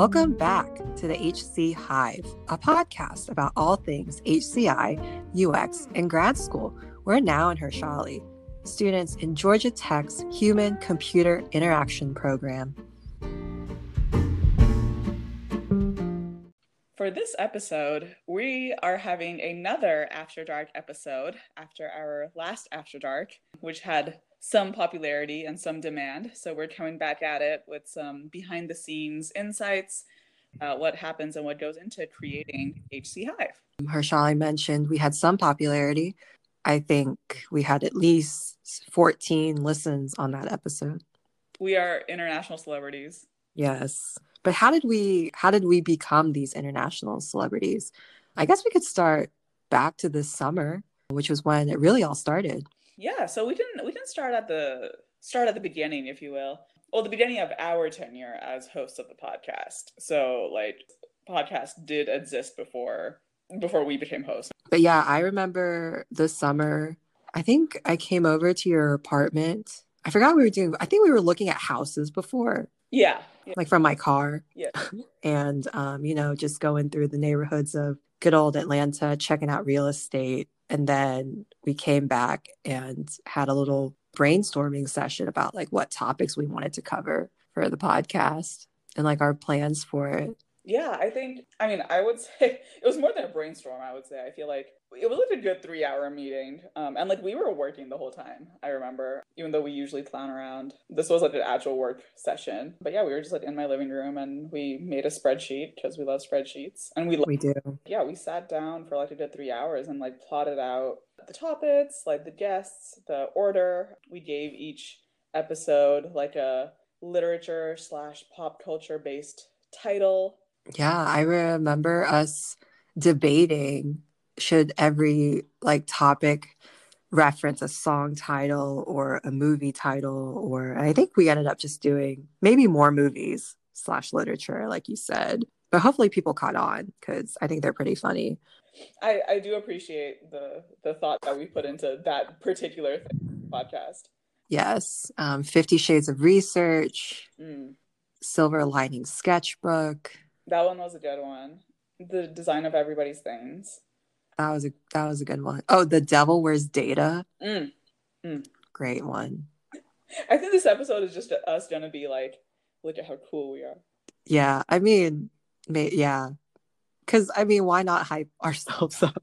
Welcome back to the HCI Hive, a podcast about all things HCI, UX, and grad school. We're now in Harshali, students in Georgia Tech's Human-Computer Interaction Program. For this episode, we are having another After Dark episode after our last After Dark, which had some popularity and some demand. So we're coming back at it with some behind the scenes insights, what happens and what goes into creating HCI Hive. Harshali mentioned we had some popularity. I think we had at least 14 listens on that episode. We are international celebrities. Yes. But how did we become these international celebrities? I guess we could start back to this summer, which was when it really all started. Yeah, so we can start at the beginning, if you will. Well, the beginning of our tenure as hosts of the podcast. So like podcasts did exist before we became hosts. But yeah, I remember this summer, I think I came over to your apartment. I forgot what we were doing. I think we were looking at houses before. Yeah. Like from my car. Yeah. And just going through the neighborhoods of good old Atlanta, checking out real estate. And then we came back and had a little brainstorming session about like what topics we wanted to cover for the podcast and like our plans for it. Yeah, I would say it was more than a brainstorm, I would say. I feel like it was like a good 3-hour meeting. And like we were working the whole time, I remember, even though we usually clown around. This was like an actual work session. But yeah, we were just like in my living room and we made a spreadsheet because we love spreadsheets. And we do. Yeah, we sat down for like a good 3 hours and like plotted out the topics, like the guests, the order. We gave each episode like a literature/pop culture based title. Yeah, I remember us debating should every like topic reference a song title or a movie title, or I think we ended up just doing maybe more movies/literature, like you said. But hopefully people caught on because I think they're pretty funny. I do appreciate the thought that we put into that particular thing, podcast. Yes, 50 Shades of Research, Silver Lining Sketchbook. That one was a good one. The design of everybody's things. That was a good one. Oh, The Devil Wears Data. Great one. I think this episode is just us gonna be like, look at how cool we are. Yeah, I mean, yeah, because I mean, why not hype ourselves up?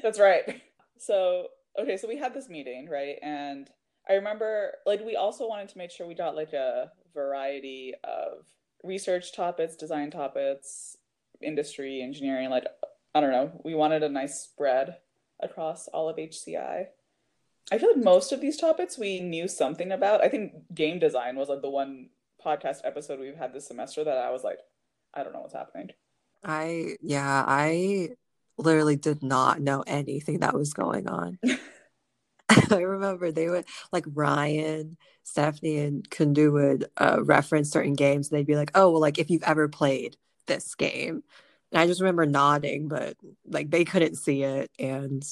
That's right. So okay, so we had this meeting, right? And I remember like we also wanted to make sure we got like a variety of research topics, design topics, industry, engineering, like, I don't know. We wanted a nice spread across all of HCI. I feel like most of these topics we knew something about. I think game design was like the one podcast episode we've had this semester that I was like, I don't know what's happening. I literally did not know anything that was going on. I remember they would, like Ryan, Stephanie, and Kundu would reference certain games. And they'd be like, oh, well, like if you've ever played this game. And I just remember nodding, but like they couldn't see it. And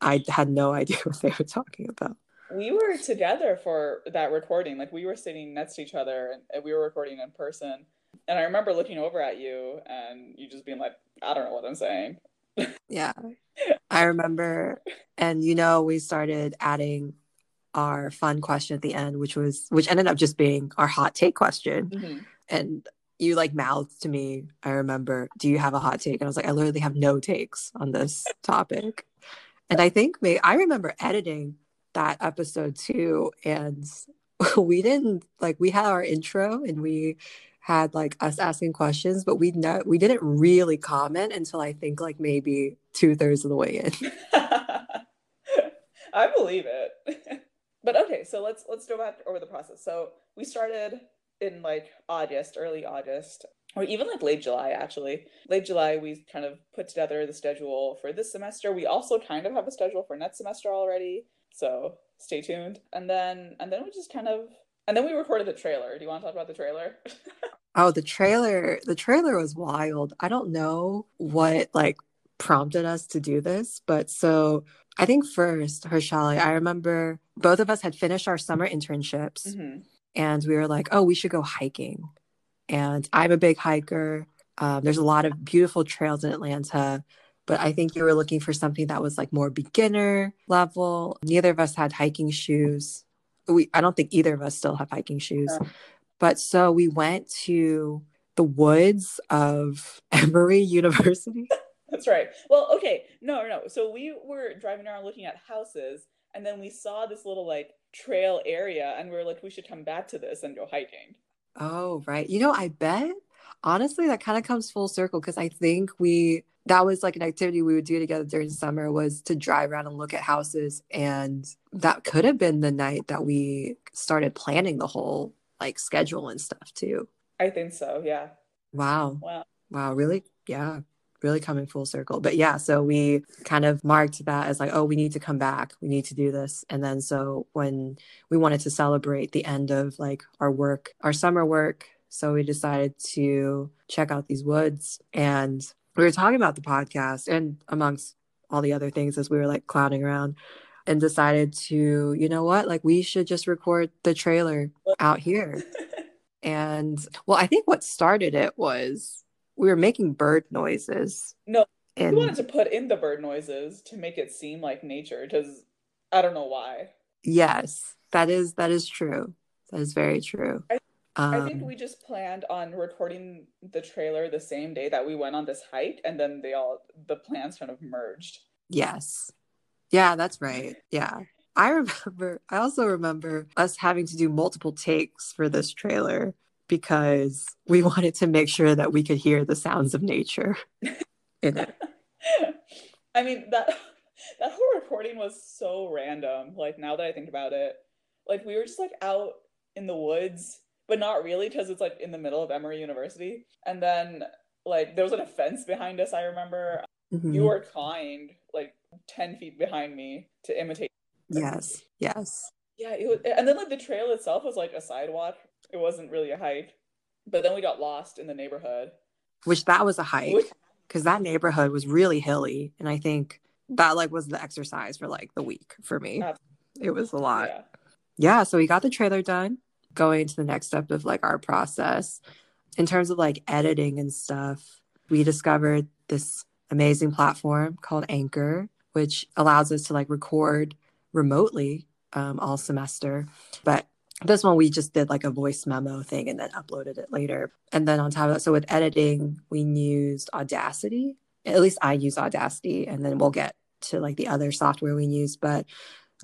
I had no idea what they were talking about. We were together for that recording. Like we were sitting next to each other and we were recording in person. And I remember looking over at you and you just being like, I don't know what I'm saying. Yeah, I remember. And, you know, we started adding our fun question at the end, which ended up just being our hot take question. Mm-hmm. And you like mouthed to me, I remember, do you have a hot take? And I was like, I literally have no takes on this topic. And I think I remember editing that episode too. And we didn't like, we had our intro and we had like us asking questions, but we didn't really comment until I think like maybe 2/3 of the way in. I believe it. But okay, so let's go back over the process. So we started in like August, early August, or even like late July, actually. Late July, we kind of put together the schedule for this semester. We also kind of have a schedule for next semester already, so stay tuned. And then we just kind of, and then we recorded the trailer. Do you want to talk about the trailer? Oh, the trailer was wild. I don't know what like prompted us to do this, but so I think first, Harshali, I remember both of us had finished our summer internships. Mm-hmm. And we were like, oh, we should go hiking. And I'm a big hiker. There's a lot of beautiful trails in Atlanta, but I think you were looking for something that was like more beginner level. Neither of us had hiking shoes. I don't think either of us still have hiking shoes. Yeah. But so we went to the woods of Emory University. That's right. Well, okay. No. So we were driving around looking at houses, and then we saw this little like trail area, and we were like, we should come back to this and go hiking. Oh, right. You know, I bet, honestly, that kind of comes full circle, because I think that was like an activity we would do together during the summer, was to drive around and look at houses. And that could have been the night that we started planning the whole like schedule and stuff too. I think so. Yeah. Wow. Really? Yeah. Really coming full circle. But yeah, so we kind of marked that as like, oh, we need to come back. We need to do this. And then so when we wanted to celebrate the end of like our summer work, so we decided to check out these woods. And we were talking about the podcast and amongst all the other things as we were like clowning around, and decided to, you know what, like we should just record the trailer out here. And well, I think what started it was we were making bird noises. No, we wanted to put in the bird noises to make it seem like nature, because I don't know why. Yes, that is true. That is very true. I think we just planned on recording the trailer the same day that we went on this hike, and then the plans kind of merged. Yes. Yeah, that's right. Yeah. I also remember us having to do multiple takes for this trailer, because we wanted to make sure that we could hear the sounds of nature in it. I mean, that whole recording was so random. Like, now that I think about it, like we were just like out in the woods, but not really, because it's like in the middle of Emory University. And then like there was like a fence behind us, I remember. Mm-hmm. You were kind, like 10 feet behind me to imitate. Yes. Yeah, it was, and then like the trail itself was like a sidewalk. It wasn't really a hike, but then we got lost in the neighborhood. That was a hike, because that neighborhood was really hilly. And I think that like was the exercise for like the week for me. It was a lot. Yeah. So we got the trailer done, going into the next step of like our process. In terms of like editing and stuff, we discovered this amazing platform called Anchor, which allows us to like record remotely all semester. But this one, we just did like a voice memo thing and then uploaded it later. And then on top of that, so with editing, we used Audacity. At least I use Audacity, and then we'll get to like the other software we use. But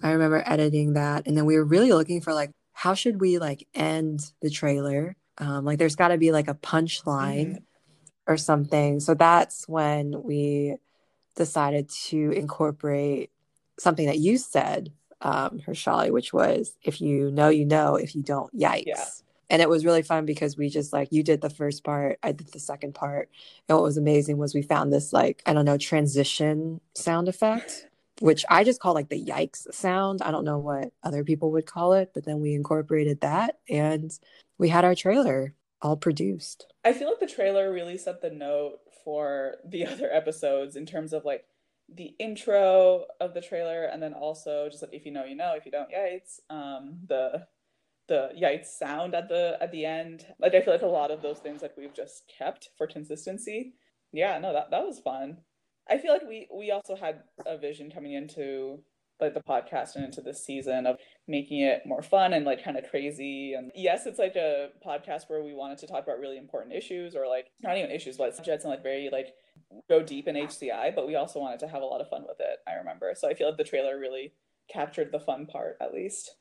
I remember editing that. And then we were really looking for like, how should we like end the trailer? Like there's got to be like a punchline or something. So that's when we decided to incorporate something that you said, Harshali, which was, if you know, you know, if you don't, yikes. Yeah. And it was really fun, because we just like, you did the first part, I did the second part. And what was amazing was we found this like, I don't know, transition sound effect, which I just call like the yikes sound. I don't know what other people would call it, but then we incorporated that and we had our trailer all produced. I feel like the trailer really set the note for the other episodes in terms of like the intro of the trailer, and then also just like, if you know, you know, if you don't, yikes. The yikes sound at the end. Like I feel like a lot of those things like we've just kept for consistency. Yeah, no, that was fun. I feel like we also had a vision coming into like the podcast and into this season of making it more fun and like kind of crazy. And yes, it's like a podcast where we wanted to talk about really important issues, or like not even issues, but subjects, and like very like go deep in HCI, but we also wanted to have a lot of fun with it, I remember. So I feel like the trailer really captured the fun part, at least.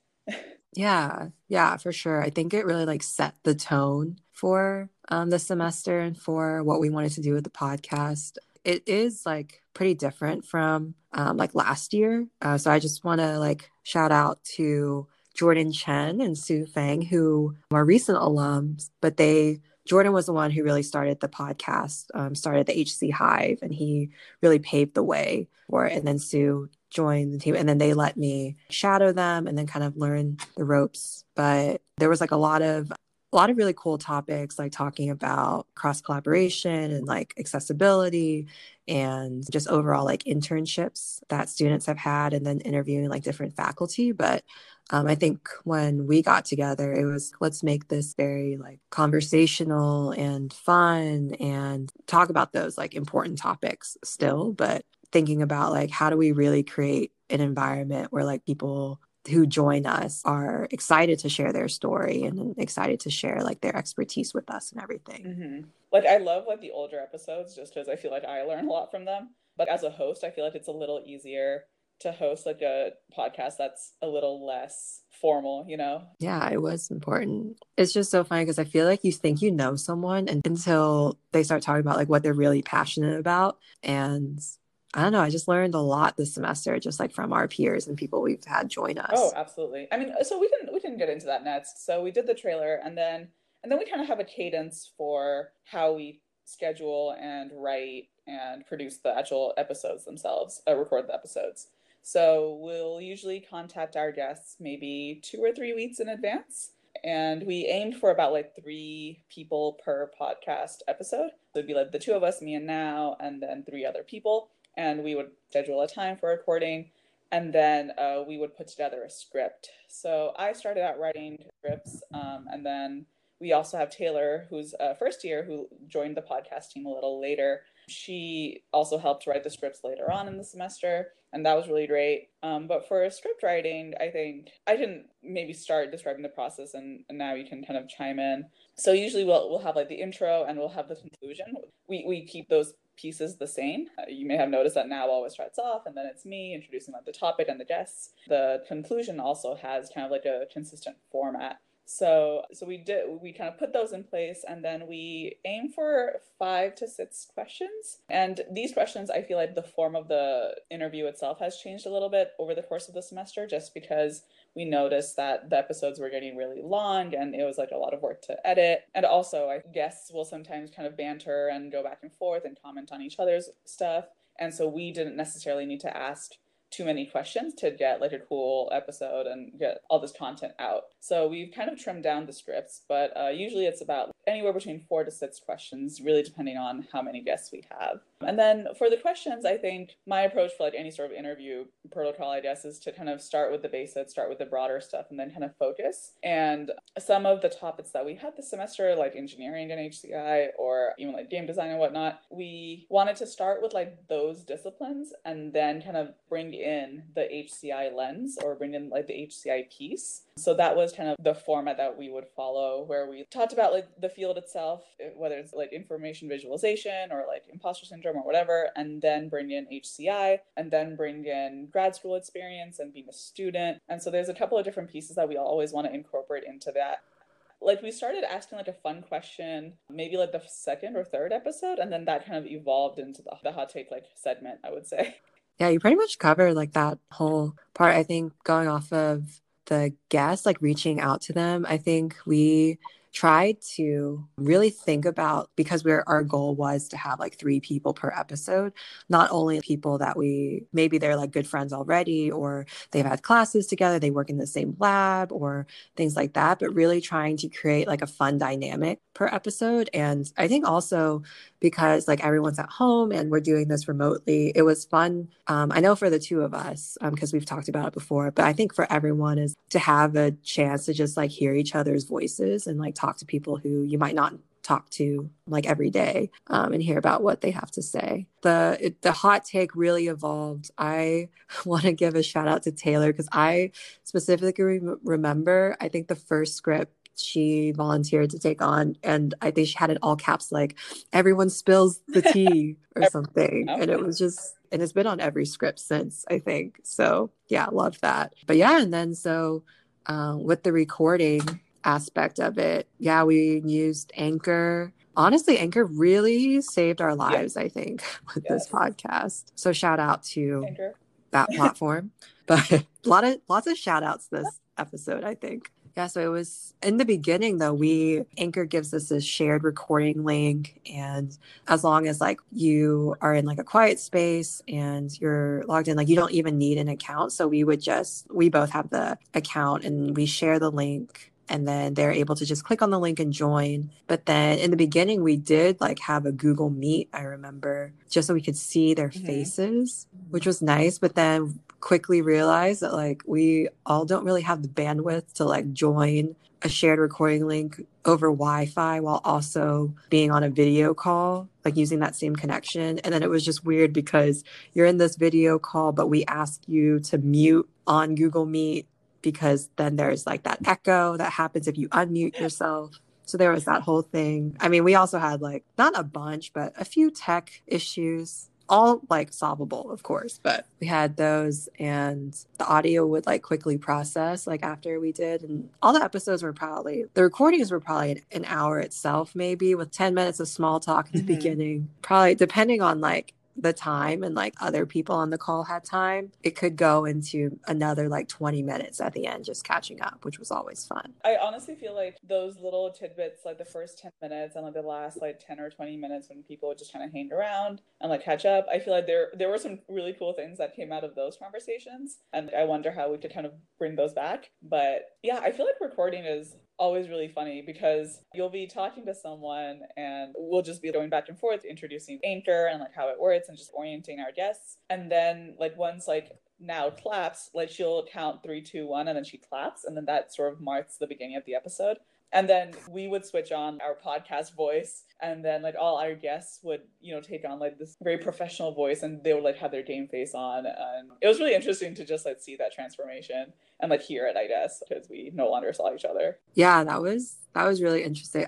Yeah, for sure. I think it really like set the tone for the semester and for what we wanted to do with the podcast. It is like pretty different from like last year. So I just want to like shout out to Jordan Chen and Sue Fang, who are recent alums, but Jordan was the one who really started the podcast, started the HCI Hive, and he really paved the way for it. And then Sue joined the team, and then they let me shadow them and then kind of learn the ropes. But there was like a lot of a lot of really cool topics, like talking about cross collaboration and like accessibility and just overall like internships that students have had, and then interviewing like different faculty. But I think when we got together, it was, let's make this very like conversational and fun and talk about those like important topics still, but thinking about like, how do we really create an environment where like people who join us are excited to share their story and excited to share like their expertise with us and everything. Mm-hmm. Like, I love like the older episodes just because I feel like I learn a lot from them. But as a host, I feel like it's a little easier to host like a podcast that's a little less formal, you know? Yeah, it was important. It's just so funny because I feel like you think you know someone until they start talking about like what they're really passionate about. And I don't know, I just learned a lot this semester, just like from our peers and people we've had join us. Oh, absolutely. I mean, so we didn't get into that next. So we did the trailer, and then we kind of have a cadence for how we schedule and write and produce the actual episodes themselves, record the episodes. So we'll usually contact our guests maybe 2 or 3 weeks in advance. And we aimed for about like 3 people per podcast episode. So it'd be like the 2 of us, me and Now, and then 3 other people. And we would schedule a time for recording, and then we would put together a script. So I started out writing scripts, and then we also have Taylor, who's first year, who joined the podcast team a little later. She also helped write the scripts later on in the semester, and that was really great. But for script writing, I think I can maybe start describing the process, and Now you can kind of chime in. So usually we'll have like the intro, and we'll have the conclusion. We keep those pieces the same. You may have noticed that Now always starts off, and then it's me introducing like the topic and the guests. The conclusion also has kind of like a consistent format. So we kind of put those in place, and then we aim for 5 to 6 questions. And these questions, I feel like the form of the interview itself has changed a little bit over the course of the semester, just because we noticed that the episodes were getting really long and it was like a lot of work to edit. And also guests will sometimes kind of banter and go back and forth and comment on each other's stuff. And so we didn't necessarily need to ask too many questions to get like a cool episode and get all this content out. So we've kind of trimmed down the scripts, but usually it's about anywhere between 4 to 6 questions, really depending on how many guests we have. And then for the questions, I think my approach for like any sort of interview protocol, I guess, is to kind of start with the basics, start with the broader stuff, and then kind of focus. And some of the topics that we had this semester, like engineering and HCI, or even like game design and whatnot, we wanted to start with like those disciplines and then kind of bring in the HCI lens, or bring in like the HCI piece. So that was kind of the format that we would follow, where we talked about like the field itself, whether it's like information visualization or like imposter syndrome or whatever, and then bring in HCI, and then bring in grad school experience and being a student. And so there's a couple of different pieces that we always want to incorporate into that. Like, we started asking like a fun question, maybe like the 2nd or 3rd episode, and then that kind of evolved into the hot take like segment, I would say. Yeah, you pretty much covered like that whole part. I think going off of the guests, like reaching out to them, I think we tried to really think about, because our goal was to have like 3 people per episode, not only people that maybe they're like good friends already, or they've had classes together, they work in the same lab or things like that, but really trying to create like a fun dynamic per episode. And I think also because like everyone's at home and we're doing this remotely, it was fun. I know for the 2 of us, because we've talked about it before, but I think for everyone is to have a chance to just like hear each other's voices and like talk to people who you might not talk to like every day, and hear about what they have to say. The hot take really evolved. I want to give a shout out to Taylor, because I specifically remember, I think the first script she volunteered to take on, and I think she had it all caps, like, everyone spills the tea or something. And it was just, and it's been on every script since, I think. So yeah, love that. But yeah, and then so with the recording aspect of it, yeah, we used Anchor. Honestly, Anchor really saved our lives, yeah. I think, with this podcast. So shout out to Anchor, that platform. But lots of shout outs this episode, I think. Yeah, so it was in the beginning, though, Anchor gives us a shared recording link. And as long as like you are in like a quiet space and you're logged in, like you don't even need an account. So we both have the account, and we share the link and then they're able to just click on the link and join. But then in the beginning, we did like have a Google Meet, I remember, just so we could see their faces, which was nice. But then quickly realized that like we all don't really have the bandwidth to like join a shared recording link over Wi-Fi while also being on a video call, like using that same connection. And then it was just weird because you're in this video call, but we ask you to mute on Google Meet because then there's like that echo that happens if you unmute yourself. So there was that whole thing. I mean, we also had like not a bunch, but a few tech issues, all like solvable, of course, but we had those, and the audio would like quickly process like after we did. And all the episodes were probably, the recordings were probably an hour itself, maybe with 10 minutes of small talk at the beginning, probably depending on like the time and like other people on the call had time. It could go into another like 20 minutes at the end, just catching up, which was always fun. I honestly feel like those little tidbits, like the first 10 minutes and like the last like 10 or 20 minutes when people would just kind of hang around and like catch up, I feel like there were some really cool things that came out of those conversations, and I wonder how we could kind of bring those back. But yeah, I feel like recording is always really funny because you'll be talking to someone and we'll just be going back and forth, introducing Anchor and like how it works and just orienting our guests. And then like once like now claps, like she'll count 3, 2, 1, and then she claps. And then that sort of marks the beginning of the episode. And then we would switch on our podcast voice, and then like all our guests would, you know, take on like this very professional voice, and they would like have their game face on. And it was really interesting to just like see that transformation and like hear it, I guess, because we no longer saw each other. Yeah, that was really interesting.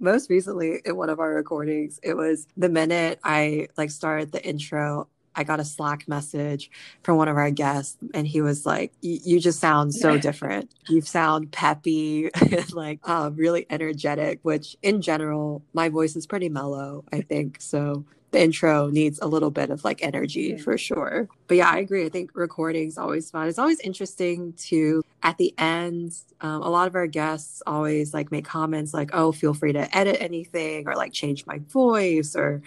Most recently in one of our recordings, it was the minute I like started the intro, I got a Slack message from one of our guests, and he was like, you just sound so different. You sound peppy, like really energetic, which in general, my voice is pretty mellow, I think. So the intro needs a little bit of like energy for sure. But yeah, I agree. I think recording's always fun. It's always interesting to, at the end, a lot of our guests always like make comments like, oh, feel free to edit anything or like change my voice or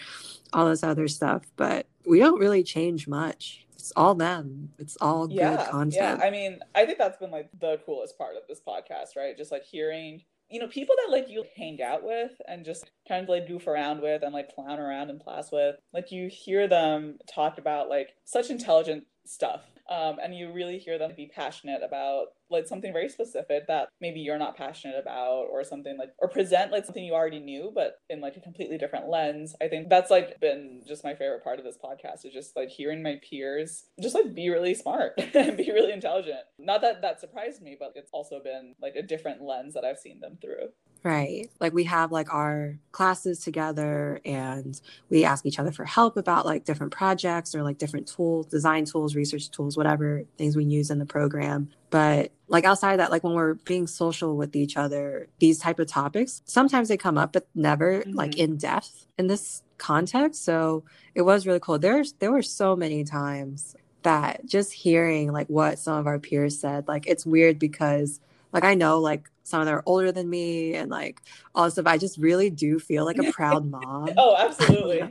all this other stuff. But we don't really change much. It's all them. It's all good content. Yeah, I mean, I think that's been like the coolest part of this podcast, right? Just like hearing, you know, people that like you hang out with and just kind of like goof around with and like clown around in class with, like you hear them talk about like such intelligent stuff. And you really hear them be passionate about like something very specific that maybe you're not passionate about, or something like, or present like something you already knew, but in like a completely different lens. I think that's like been just my favorite part of this podcast, is just like hearing my peers just like be really smart and be really intelligent. Not that that surprised me, but it's also been like a different lens that I've seen them through. Right. Like we have like our classes together, and we ask each other for help about like different projects or like different tools, design tools, research tools, whatever things we use in the program. But like outside of that, like when we're being social with each other, these type of topics, sometimes they come up, but never like in depth in this context. So it was really cool. There were so many times that just hearing like what some of our peers said, like it's weird because like I know like some of them are older than me and like all this stuff. I just really do feel like a proud mom. Oh, absolutely.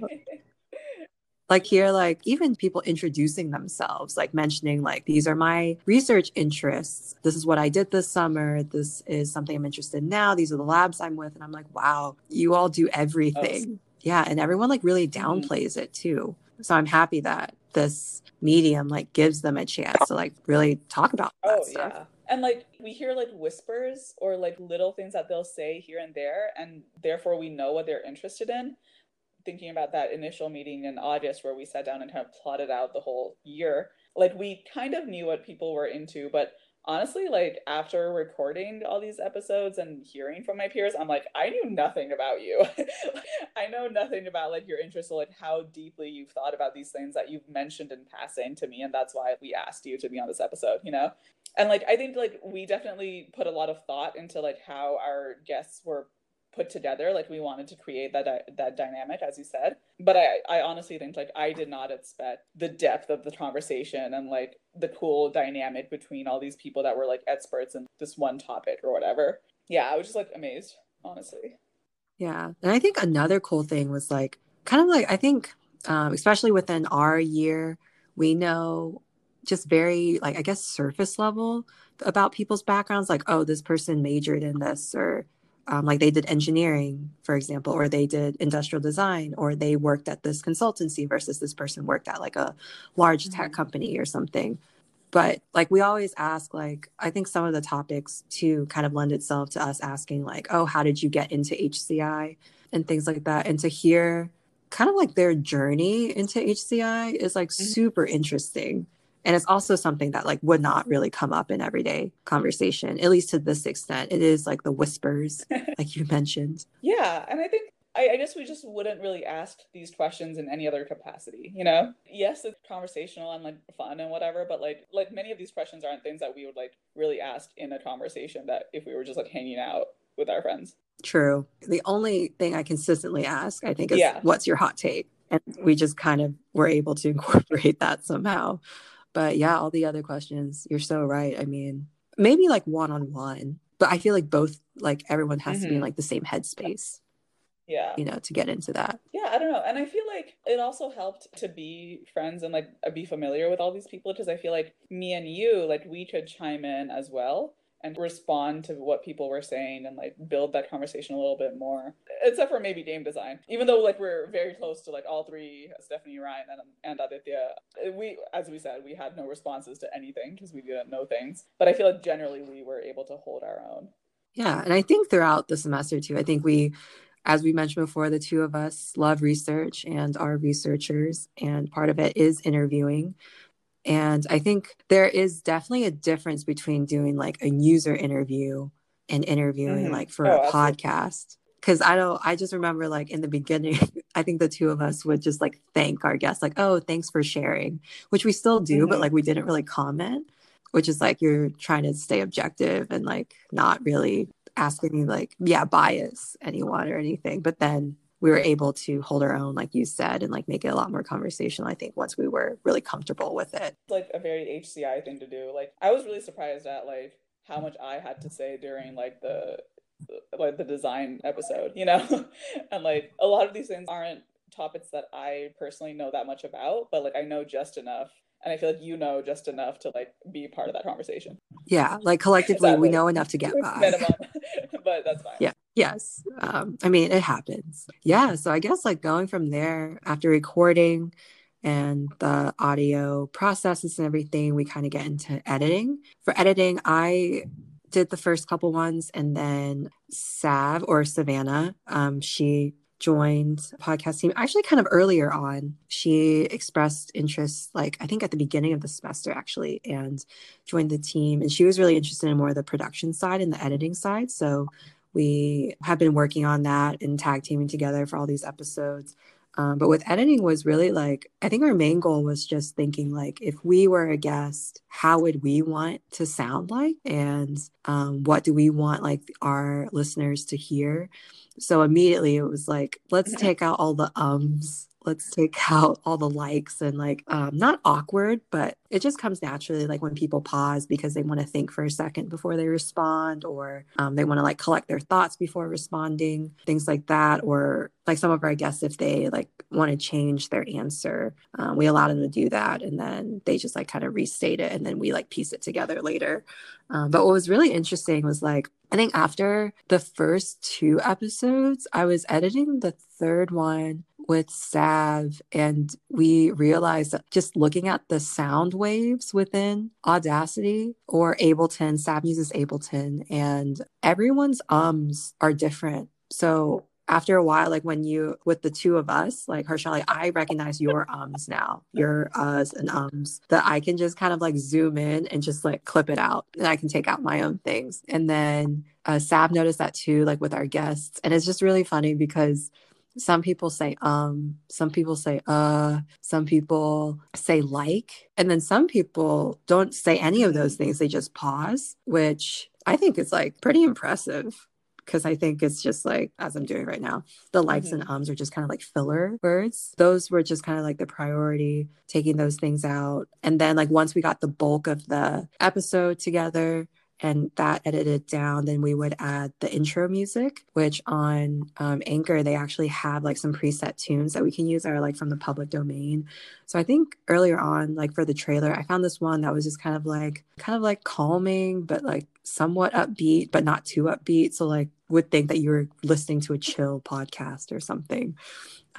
Like here, like even people introducing themselves, like mentioning like, these are my research interests. This is what I did this summer. This is something I'm interested in now. These are the labs I'm with. And I'm like, wow, you all do everything. Oh. Yeah. And everyone like really downplays it too. So I'm happy that this medium like gives them a chance to like really talk about that stuff. Yeah. And like we hear like whispers or like little things that they'll say here and there, and therefore we know what they're interested in. Thinking about that initial meeting in August where we sat down and kind of plotted out the whole year, like we kind of knew what people were into, but honestly, like after recording all these episodes and hearing from my peers, I'm like, I knew nothing about you. I know nothing about like your interests or like how deeply you've thought about these things that you've mentioned in passing to me. And that's why we asked you to be on this episode, you know? And like, I think like we definitely put a lot of thought into like how our guests were put together. Like we wanted to create that dynamic, as you said, but I honestly think like I did not expect the depth of the conversation and like the cool dynamic between all these people that were like experts in this one topic or whatever. Yeah, I was just like amazed, honestly. Yeah. And I think another cool thing was like kind of like, I think especially within our year, we know just very like, I guess, surface level, about people's backgrounds, like, oh, this person majored in this, or like they did engineering, for example, or they did industrial design, or they worked at this consultancy versus this person worked at like a large tech company or something. But like we always ask, like, I think some of the topics too kind of lend itself to us asking like, oh, how did you get into HCI and things like that. And to hear kind of like their journey into HCI is like super interesting. And it's also something that like would not really come up in everyday conversation, at least to this extent. It is like the whispers, like you mentioned. Yeah. And I think, I guess we just wouldn't really ask these questions in any other capacity, you know? Yes, it's conversational and like fun and whatever, but like many of these questions aren't things that we would like really ask in a conversation that if we were just like hanging out with our friends. True. The only thing I consistently ask, I think, is what's your hot take? And we just kind of were able to incorporate that somehow. But yeah, all the other questions, you're so right. I mean, maybe like one-on-one, but I feel like both, like everyone has to be in like the same headspace, you know, to get into that. Yeah, I don't know. And I feel like it also helped to be friends and like be familiar with all these people, because I feel like me and you, like we could chime in as well and respond to what people were saying and like build that conversation a little bit more, except for maybe game design. Even though like we're very close to like all three, Stephanie, Ryan, and Aditya, we, as we said, we had no responses to anything because we didn't know things. But I feel like generally we were able to hold our own. Yeah, and I think throughout the semester too, I think we, as we mentioned before, the two of us love research and are researchers, and part of it is interviewing. And I think there is definitely a difference between doing like a user interview and interviewing like for a podcast. Because I just remember like in the beginning, I think the two of us would just like thank our guests, like, oh, thanks for sharing, which we still do, but like we didn't really comment, which is like you're trying to stay objective and like not really ask any like, bias anyone or anything. But then we were able to hold our own, like you said, and like make it a lot more conversational, I think, once we were really comfortable with it. It's like a very HCI thing to do. Like, I was really surprised at like how much I had to say during like the design episode, you know? And like a lot of these things aren't topics that I personally know that much about, but like I know just enough. And I feel like you know just enough to like be part of that conversation. Yeah, like collectively we know enough to get by. Minimum, but that's fine. Yeah. Yes. I mean, it happens. Yeah. So I guess like going from there after recording and the audio processes and everything, we kind of get into editing. For editing, I did the first couple ones, and then Savannah, she joined podcast team actually kind of earlier on. She expressed interest, like I think at the beginning of the semester actually, and joined the team. And she was really interested in more of the production side and the editing side. So we have been working on that and tag teaming together for all these episodes. But with editing was really like, I think our main goal was just thinking like, if we were a guest, how would we want to sound like? And what do we want like our listeners to hear? So immediately it was like, let's take out all the ums, let's take out all the likes, and like, not awkward, but it just comes naturally. Like when people pause because they want to think for a second before they respond, or they want to like collect their thoughts before responding, things like that. Or like some of our guests, if they like want to change their answer, we allow them to do that. And then they just like kind of restate it, and then we like piece it together later. But what was really interesting was like, I think after the first two episodes, I was editing the third one with Sav, and we realized that just looking at the sound waves within Audacity or Ableton, Sav uses Ableton, and everyone's ums are different. So after a while, like when you, with the two of us, like Harshali, I recognize your ums now, your uhs and ums, that I can just kind of like zoom in and just like clip it out, and I can take out my own things. And then Sav noticed that too, like with our guests. And it's just really funny because some people say some people say some people say like, and then some people don't say any of those things. They just pause, which I think is like pretty impressive, because I think it's just like, as I'm doing right now, the likes and ums are just kind of like filler words. Those were just kind of like the priority, taking those things out. And then like once we got the bulk of the episode together, and that edited down, then we would add the intro music, which on Anchor, they actually have like some preset tunes that we can use that are like from the public domain. So I think earlier on, like for the trailer, I found this one that was just kind of like calming, but like somewhat upbeat, but not too upbeat. So like would think that you were listening to a chill podcast or something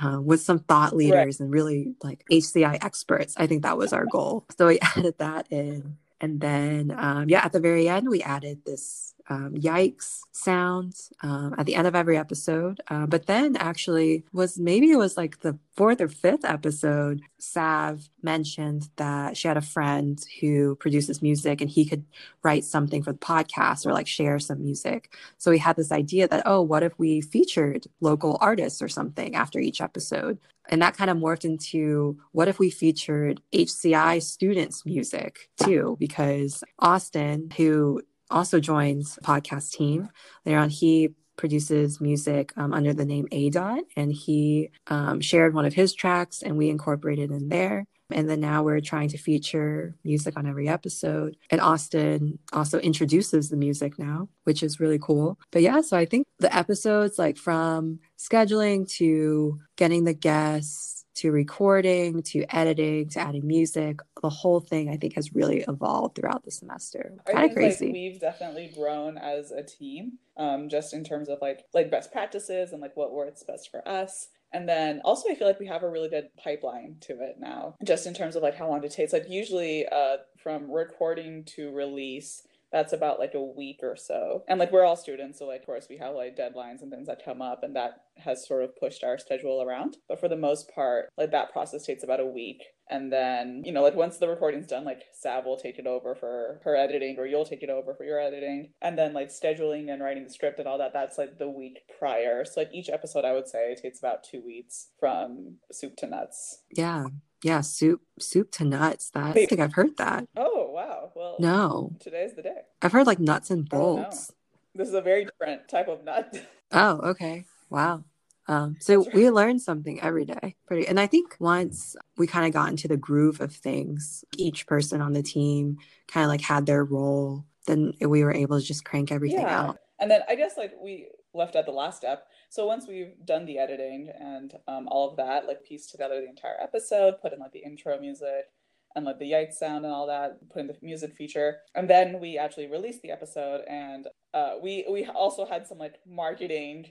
with some thought leaders and really like HCI experts. I think that was our goal. So we added that in. And then, at the very end, we added this yikes sound at the end of every episode. But then actually it was like the fourth or fifth episode, Sav mentioned that she had a friend who produces music and he could write something for the podcast or like share some music. So we had this idea that, what if we featured local artists or something after each episode? And that kind of morphed into what if we featured HCI students' music too, because Austin, who also joins the podcast team later on, he produces music under the name ADOT, and he shared one of his tracks and we incorporated in there. And then now we're trying to feature music on every episode. And Austin also introduces the music now, which is really cool. But yeah, so I think the episodes, like from scheduling to getting the guests to recording to editing to adding music, the whole thing I think has really evolved throughout the semester. Kind of crazy. Like, we've definitely grown as a team, just in terms of like best practices and like what works best for us. And then also I feel like we have a really good pipeline to it now, just in terms of like how long it takes. Like usually from recording to release, that's about like a week or so. And like we're all students, so like of course we have like deadlines and things that come up, and that has sort of pushed our schedule around. But for the most part, like that process takes about a week. And then, you know, like once the recording's done, like Sav will take it over for her editing, or you'll take it over for your editing. And then like scheduling and writing the script and all that, that's like the week prior. So like each episode, I would say it takes about 2 weeks from soup to nuts. Yeah. Yeah. Soup to nuts. I don't think I've heard that. Oh, wow. Well, no. Today's the day. I've heard like nuts and bolts. No. This is a very different type of nut. Oh, okay. Wow. So we learn something every day. And I think once we kind of got into the groove of things, each person on the team kind of like had their role, then we were able to just crank everything out. And then I guess like we left out the last step. So once we've done the editing and all of that, like pieced together the entire episode, put in like the intro music and like the yikes sound and all that, put in the music feature. And then we actually released the episode, and we also had some like marketing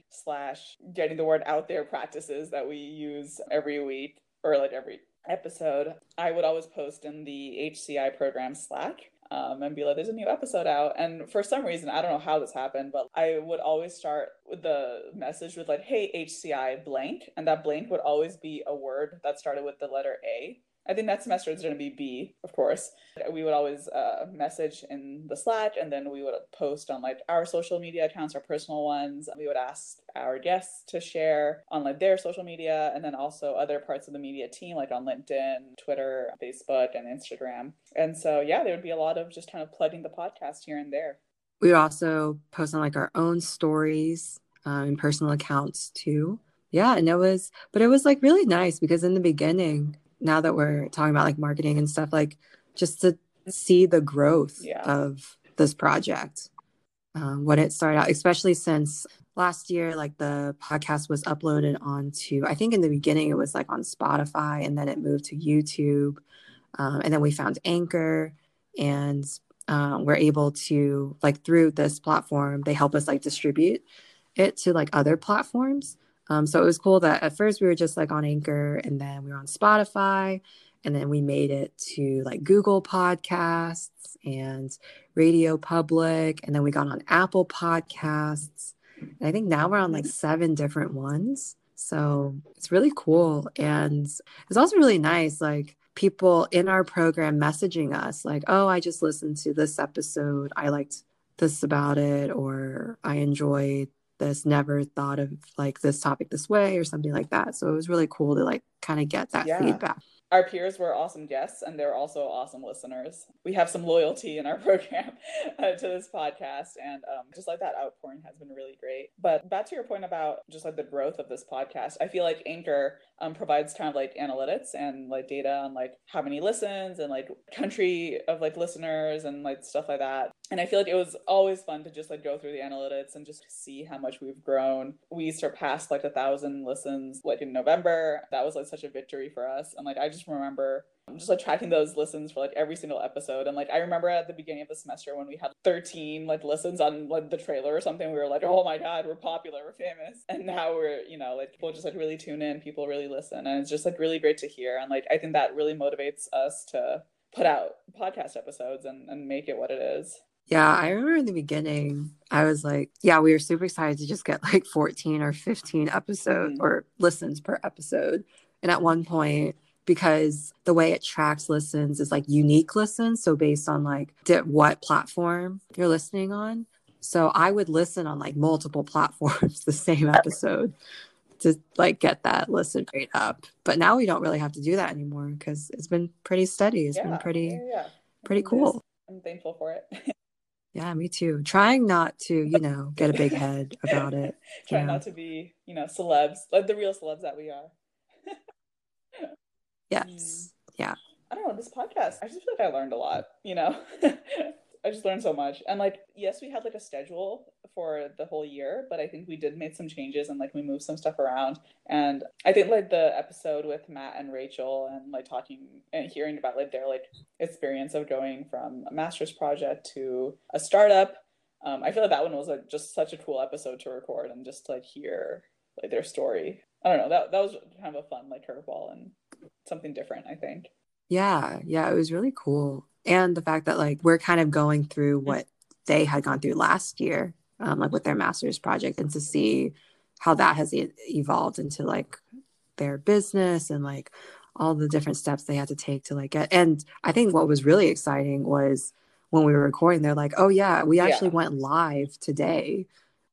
/ getting the word out there practices that we use every week or like every episode. I would always post in the HCI program Slack and be like, there's a new episode out. And for some reason, I don't know how this happened, but I would always start with the message with like, hey, HCI blank. And that blank would always be a word that started with the letter A. I think that semester is going to be B, of course. We would always message in the Slack, and then we would post on like our social media accounts, our personal ones. We would ask our guests to share on like their social media, and then also other parts of the media team, like on LinkedIn, Twitter, Facebook, and Instagram. And so, yeah, there would be a lot of just kind of plugging the podcast here and there. We would also post on like our own stories and personal accounts too. Yeah, and it was like really nice, because in the beginning, now that we're talking about like marketing and stuff, like just to see the growth of this project, when it started out, especially since last year, like the podcast was uploaded onto, I think in the beginning it was like on Spotify, and then it moved to YouTube. And then we found Anchor, and we're able to like through this platform, they help us like distribute it to like other platforms. So it was cool that at first we were just like on Anchor, and then we were on Spotify, and then we made it to like Google Podcasts and Radio Public. And then we got on Apple Podcasts. And I think now we're on like 7 different ones. So it's really cool. And it's also really nice, like people in our program messaging us like, oh, I just listened to this episode. I liked this about it, or I enjoyed this, never thought of like this topic this way, or something like that. So it was really cool to like kind of get that feedback. Our peers were awesome guests, and they're also awesome listeners. We have some loyalty in our program to this podcast, and just like that outpouring has been really great. But back to your point about just like the growth of this podcast, I feel like Anchor provides kind of like analytics and like data on like how many listens and like country of like listeners and like stuff like that. And I feel like it was always fun to just like go through the analytics and just see how much we've grown. We surpassed like 1,000 listens like in November. That was like such a victory for us. And like, I just remember just like tracking those listens for like every single episode. And like, I remember at the beginning of the semester when we had 13 like listens on like the trailer or something, we were like, oh my God, we're popular, we're famous. And now we're, you know, like people just like really tune in, people really listen. And it's just like really great to hear. And like, I think that really motivates us to put out podcast episodes and make it what it is. Yeah, I remember in the beginning, I was like, yeah, we were super excited to just get like 14 or 15 episodes or listens per episode. And at one point, because the way it tracks listens is like unique listens. So based on like what platform you're listening on. So I would listen on like multiple platforms, the same episode to like get that listen rate up. But now we don't really have to do that anymore because it's been pretty steady. It's been pretty cool. I'm thankful for it. Yeah, me too. Trying not to, you know, get a big head about it. Trying not to be, you know, celebs, like the real celebs that we are. Yes. Yeah. I don't know, this podcast, I just feel like I learned a lot, you know? I just learned so much. And like, yes, we had like a schedule for the whole year, but I think we did make some changes and like we moved some stuff around. And I think like the episode with Matt and Rachel and like talking and hearing about like their like experience of going from a master's project to a startup. I feel like that one was like just such a cool episode to record and just like hear like their story. I don't know, that was kind of a fun like curveball and something different, I think. Yeah, it was really cool. And the fact that like we're kind of going through what they had gone through last year, like with their master's project, and to see how that has evolved into like their business and like all the different steps they had to take to like get. And I think what was really exciting was when we were recording, they're like, oh yeah, we actually went live today.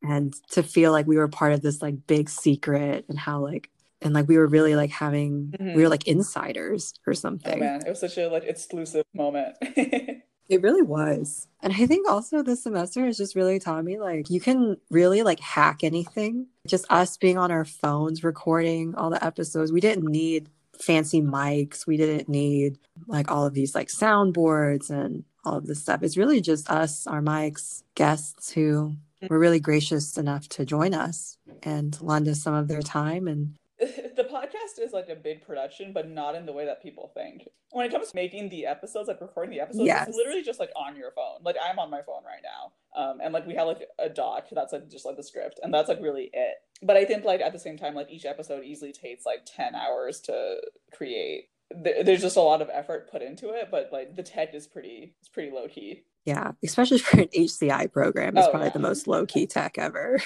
And to feel like we were part of this like big secret and how like, and like we were really like having, we were like insiders or something. Oh man, it was such a like exclusive moment. It really was. And I think also this semester has just really taught me like you can really like hack anything. Just us being on our phones, recording all the episodes. We didn't need fancy mics. We didn't need like all of these like soundboards and all of this stuff. It's really just us, our mics, guests who were really gracious enough to join us and lend us some of their time. And the podcast is like a big production, but not in the way that people think. When it comes to making the episodes, like recording the episodes, it's literally just like on your phone. Like I'm on my phone right now. And like we have like a doc that's like just like the script, and that's like really it. But I think like at the same time, like each episode easily takes like 10 hours to create. There's just a lot of effort put into it, but like the tech is pretty low key. Yeah, especially for an HCI program, it's probably the most low key tech ever.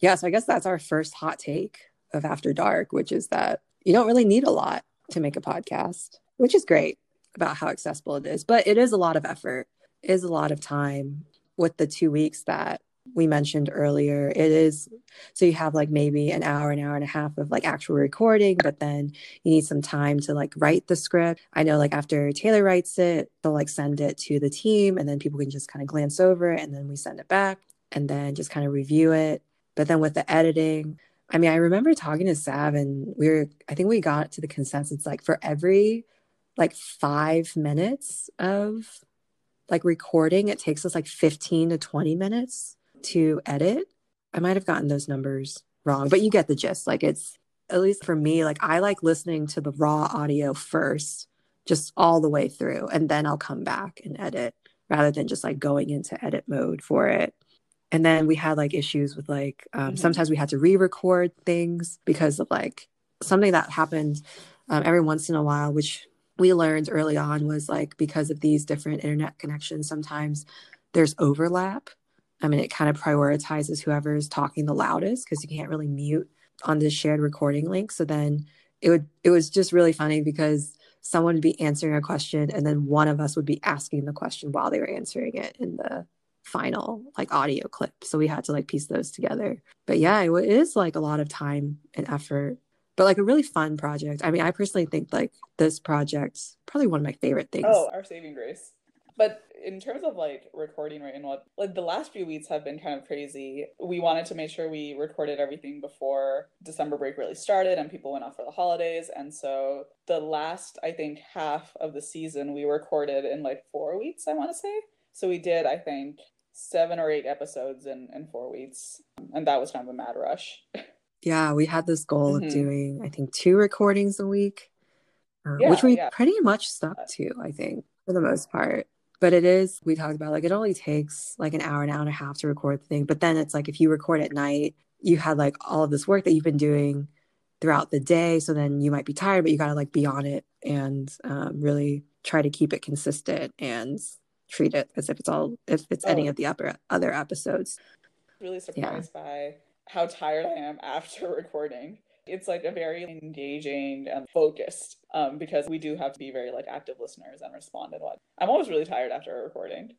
Yeah, so I guess that's our first hot take of After Dark, which is that you don't really need a lot to make a podcast, which is great about how accessible it is. But it is a lot of effort, it is a lot of time with the 2 weeks that we mentioned earlier. It is, so you have like maybe an hour and a half of like actual recording, but then you need some time to like write the script. I know like after Taylor writes it, they'll like send it to the team and then people can just kind of glance over it and then we send it back and then just kind of review it. But then with the editing, I mean, I remember talking to Sav and I think we got to the consensus, like for every like 5 minutes of like recording, it takes us like 15 to 20 minutes to edit. I might've gotten those numbers wrong, but you get the gist. Like it's, at least for me, like I like listening to the raw audio first, just all the way through. And then I'll come back and edit rather than just like going into edit mode for it. And then we had like issues with like, sometimes we had to re-record things because of like something that happened every once in a while, which we learned early on was like, because of these different internet connections, sometimes there's overlap. I mean, it kind of prioritizes whoever's talking the loudest because you can't really mute on this shared recording link. So then it was just really funny because someone would be answering a question and then one of us would be asking the question while they were answering it in the final like audio clip. So we had to like piece those together. But yeah, it is like a lot of time and effort, but like a really fun project. I mean, I personally think like this project's probably one of my favorite things. Oh, our saving grace. But in terms of like recording right now, like the last few weeks have been kind of crazy. We wanted to make sure we recorded everything before December break really started and people went off for the holidays. And so the last, I think, half of the season we recorded in like 4 weeks, I want to say. So we did, I think, 7 or 8 episodes in 4 weeks. And that was kind of a mad rush. Yeah, we had this goal of doing, I think, 2 recordings a week, which we pretty much stuck to, I think, for the most part. But it is, we talked about, like, it only takes like an hour and a half to record the thing. But then it's like, if you record at night, you had like all of this work that you've been doing throughout the day. So then you might be tired, but you got to like be on it and really try to keep it consistent and treat it as if it's all, if it's any of the other episodes. Really surprised by how tired I am after recording. It's like a very engaging and focused because we do have to be very like active listeners and respond and what. I'm always really tired after a recording.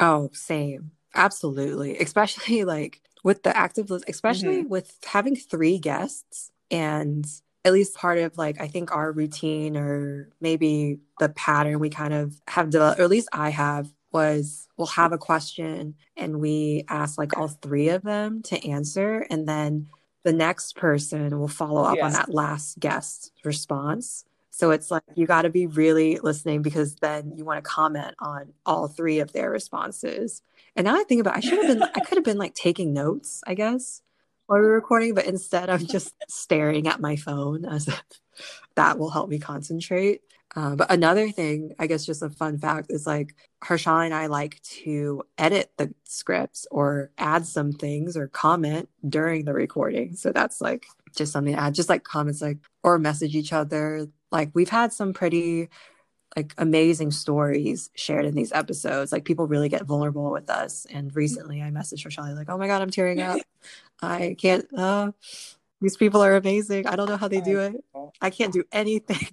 Oh, same. Absolutely. Especially like with the active, especially with having 3 guests, and at least part of like, I think our routine or maybe the pattern we kind of have developed, or at least I have, was we'll have a question and we ask like all 3 of them to answer, and then the next person will follow up on that last guest response. So it's like you got to be really listening, because then you want to comment on all 3 of their responses. And now I think about it, I could have been like taking notes, I guess, while we were recording, but instead I'm just staring at my phone as if that will help me concentrate. But another thing, I guess, just a fun fact is like Harshali and I like to edit the scripts or add some things or comment during the recording. So that's like just something to add, just like comments, like, or message each other. Like we've had some pretty like amazing stories shared in these episodes. Like people really get vulnerable with us. And recently I messaged Harshali like, oh my God, I'm tearing up. I can't, these people are amazing. I don't know how they do it. I can't do anything.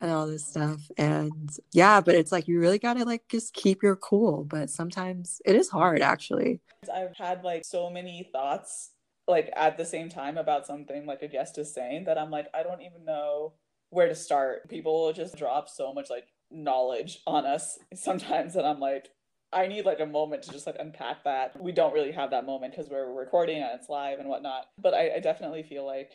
And all this stuff. And yeah, but it's like you really gotta like just keep your cool. But sometimes it is hard, actually. I've had like so many thoughts like at the same time about something like a guest is saying that I'm like, I don't even know where to start. People just drop so much like knowledge on us sometimes that I'm like, I need like a moment to just like unpack that. We don't really have that moment because we're recording and it's live and whatnot. But I definitely feel like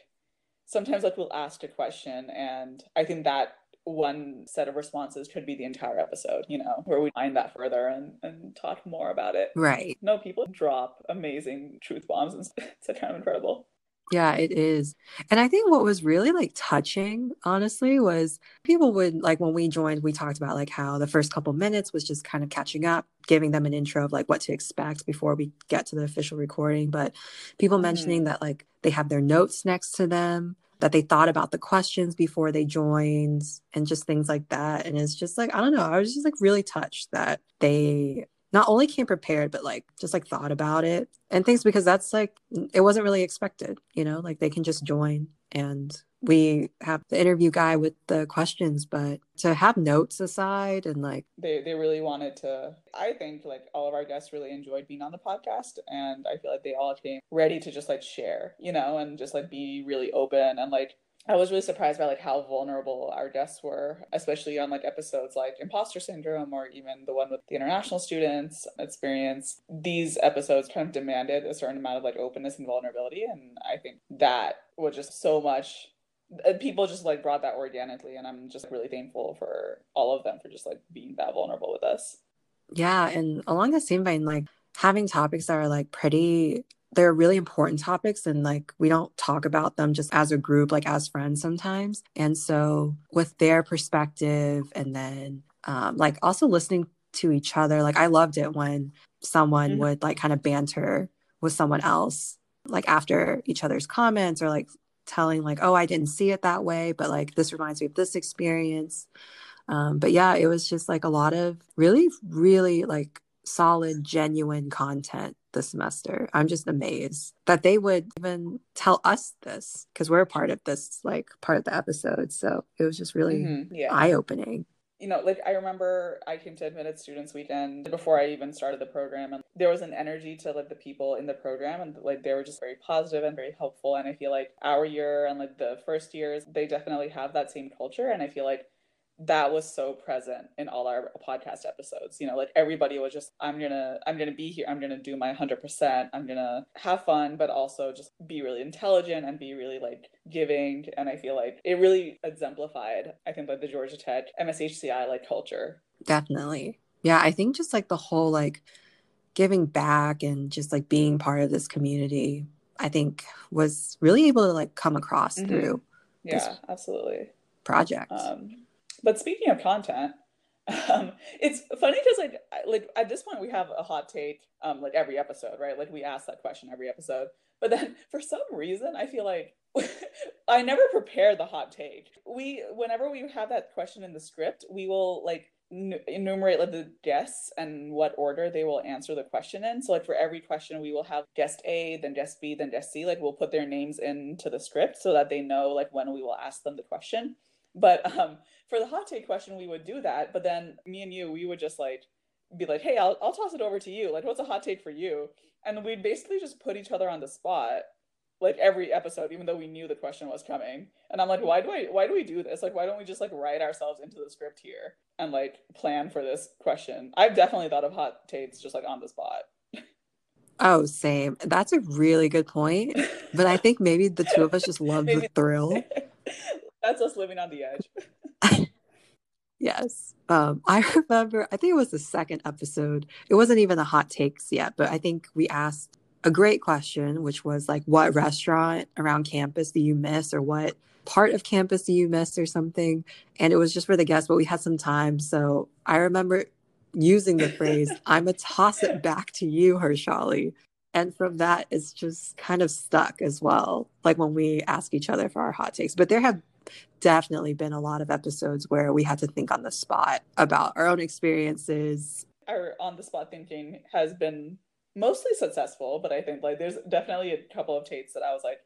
sometimes like we'll ask a question, and I think that one set of responses could be the entire episode, you know, where we find that further and talk more about it. Right. No, people drop amazing truth bombs, and it's kind of incredible. Yeah, it is. And I think what was really like touching, honestly, was people would like, when we joined, we talked about like how the first couple minutes was just kind of catching up, giving them an intro of like what to expect before we get to the official recording. But people mentioning that like they have their notes next to them, that they thought about the questions before they joined, and just things like that. And it's just like, I don't know, I was just like really touched that they not only came prepared, but like just like thought about it and things, because that's like, it wasn't really expected, you know, like they can just join and we have the interview guy with the questions, but to have notes aside and like. They really wanted to, I think like all of our guests really enjoyed being on the podcast, and I feel like they all came ready to just like share, you know, and just like be really open. And like, I was really surprised by like how vulnerable our guests were, especially on like episodes like imposter syndrome, or even the one with the international students experience. These episodes kind of demanded a certain amount of like openness and vulnerability. And I think that was just so much, people just like brought that organically. And I'm just really thankful for all of them for just like being that vulnerable with us. Yeah. And along the same vein, like having topics that are like pretty, they're really important topics, and like we don't talk about them just as a group, like as friends sometimes. And so with their perspective, and then like also listening to each other, like I loved it when someone would like kind of banter with someone else, like after each other's comments, or like telling like, oh, I didn't see it that way, but like this reminds me of this experience. But yeah, it was just like a lot of really, really like solid, genuine content this semester. I'm just amazed that they would even tell us this, because we're a part of this, like part of the episode. So it was just really eye-opening. You know, like I remember I came to Admitted Students Weekend before I even started the program, and there was an energy to like the people in the program, and like they were just very positive and very helpful. And I feel like our year and like the first years, they definitely have that same culture. And I feel like that was so present in all our podcast episodes, you know, like everybody was just, I'm going to be here. I'm going to do my 100%. I'm going to have fun, but also just be really intelligent and be really like giving. And I feel like it really exemplified, I think, like the Georgia Tech MSHCI like culture. Definitely. Yeah. I think just like the whole like giving back and just like being part of this community, I think was really able to like come across through this absolutely project. But speaking of content, it's funny because like at this point we have a hot take like every episode, right? Like we ask that question every episode, but then for some reason I feel like I never prepare the hot take. Whenever we have that question in the script, we will like enumerate like the guests and what order they will answer the question in. So like for every question we will have guest A, then guest B, then guest C. Like we'll put their names into the script so that they know like when we will ask them the question. But for the hot take question, we would do that. But then me and you, we would just like be like, hey, I'll toss it over to you. Like, what's a hot take for you? And we'd basically just put each other on the spot, like every episode, even though we knew the question was coming. And I'm like, why do we do this? Like, why don't we just like write ourselves into the script here and like plan for this question? I've definitely thought of hot takes just like on the spot. Oh, same. That's a really good point. But I think maybe the two of us just love the thrill. That's us living on the edge. Yes. I remember, I think it was the second episode. It wasn't even the hot takes yet, but I think we asked a great question, which was like, what restaurant around campus do you miss, or what part of campus do you miss, or something? And it was just for the guests, but we had some time. So I remember using the phrase, I'm going to toss it back to you, Harshali. And from that, it's just kind of stuck as well, like when we ask each other for our hot takes. But there have definitely been a lot of episodes where we had to think on the spot about our own experiences. Our on-the-spot thinking has been mostly successful, but I think like there's definitely a couple of takes that I was like,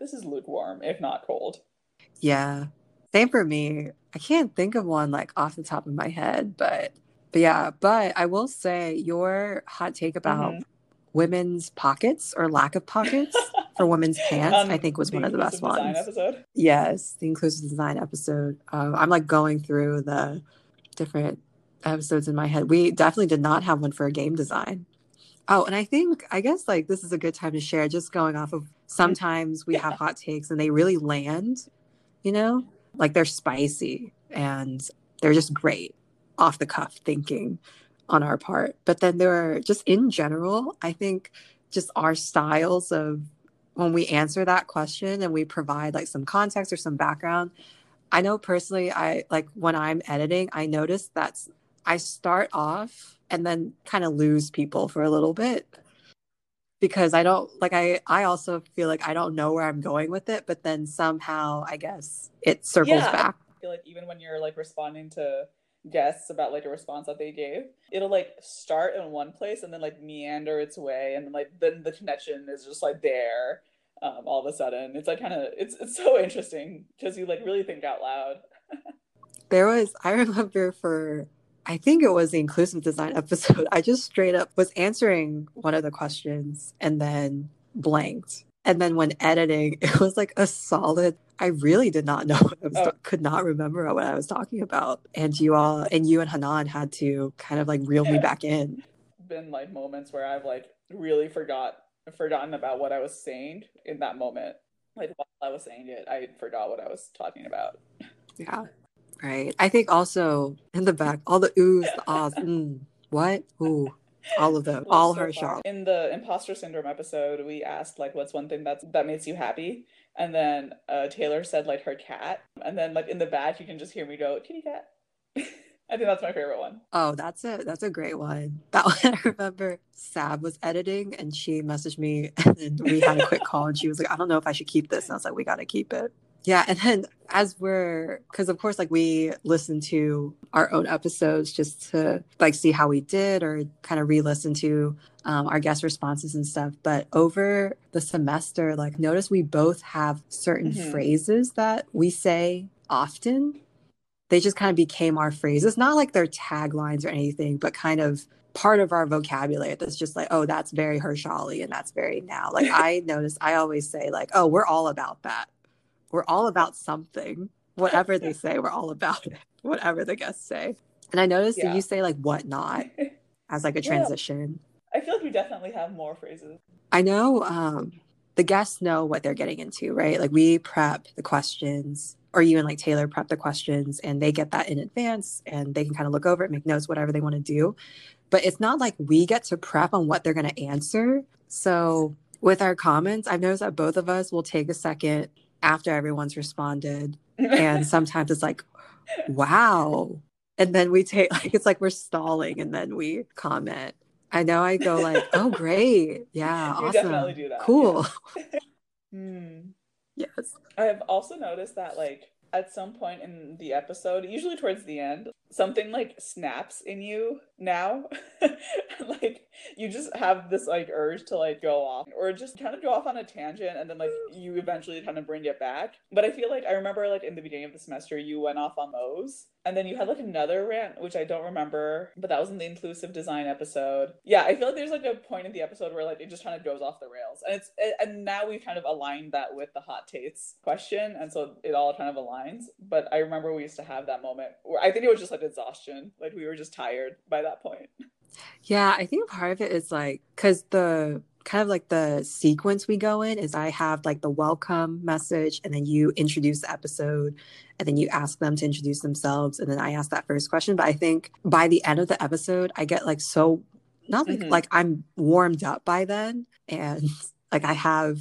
this is lukewarm, if not cold. Yeah, same for me. I can't think of one like off the top of my head, but yeah. But I will say your hot take about women's pockets or lack of pockets for women's pants, I think was one of the best ones. Episode? Yes, the inclusive design episode. I'm like going through the different episodes in my head. We definitely did not have one for game design. Oh, and I guess like this is a good time to share, just going off of sometimes we have hot takes and they really land, you know, like they're spicy and they're just great off the cuff thinking on our part. But then there are just in general, I think just our styles of when we answer that question and we provide like some context or some background. I know personally, I like when I'm editing, I notice that I start off and then kind of lose people for a little bit, because I don't like, I also feel like I don't know where I'm going with it, but then somehow I guess it circles back. I feel like even when you're like responding to guests about like a response that they gave, it'll like start in one place and then like meander its way, and then the connection is just like there all of a sudden. It's like kind of it's so interesting because you like really think out loud. I remember for, I think it was the inclusive design episode, I just straight up was answering one of the questions and then blanked. And then when editing, it was like a solid, I really did not know what I was could not remember what I was talking about. And you and Hanan had to kind of like reel me back in. Been like moments where I've like really forgotten about what I was saying in that moment. Like while I was saying it, I forgot what I was talking about. Yeah. Right. I think also in the back, all the oohs, the ahs, what? Ooh. All of them. All her shots. In the imposter syndrome episode, we asked like, what's one thing that makes you happy? And then Taylor said like her cat. And then like in the back, you can just hear me go, kitty cat. I think that's my favorite one. Oh, that's a great one. That one I remember Sab was editing and she messaged me and then we had a quick call and she was like, I don't know if I should keep this. And I was like, we got to keep it. Yeah, and then because of course, like we listen to our own episodes just to like see how we did or kind of re-listen to our guest responses and stuff. But over the semester, like notice we both have certain phrases that we say often. They just kind of became our phrases, not like they're taglines or anything, but kind of part of our vocabulary that's just like, oh, that's very Harshali and that's very now. Like I notice I always say like, oh, we're all about that. We're all about something. Whatever they say, we're all about it. Whatever the guests say. And I noticed that you say like what not as like a transition. I feel like we definitely have more phrases. I know the guests know what they're getting into, right? Like we prep the questions, or you and like Taylor prep the questions, and they get that in advance and they can kind of look over it, make notes, whatever they want to do. but it's not like we get to prep on what they're going to answer. So with our comments, I've noticed that both of us will take a second after everyone's responded. And sometimes it's like, wow. And then we take, like, it's like we're stalling and then we comment. I know I go like, oh, great. Yeah. You awesome. Definitely do that. Cool. Yeah. Yes. I've also noticed that, like, at some point in the episode, usually towards the end, something like snaps in you now. Like you just have this like urge to like go off or just kind of go off on a tangent, and then like you eventually kind of bring it back. But I feel like I remember like in the beginning of the semester you went off on those, and then you had like another rant which I don't remember, but that was in the inclusive design episode. Yeah, I feel like there's like a point in the episode where like it just kind of goes off the rails, and now we've kind of aligned that with the hot takes question, and so it all kind of aligns. But I remember we used to have that moment where I think it was just like exhaustion, like we were just tired by that point. Yeah, I think part of it is like, because the kind of like the sequence we go in is I have like the welcome message, and then you introduce the episode, and then you ask them to introduce themselves, and then I ask that first question. But I think by the end of the episode I get like so not like, like I'm warmed up by then, and like I had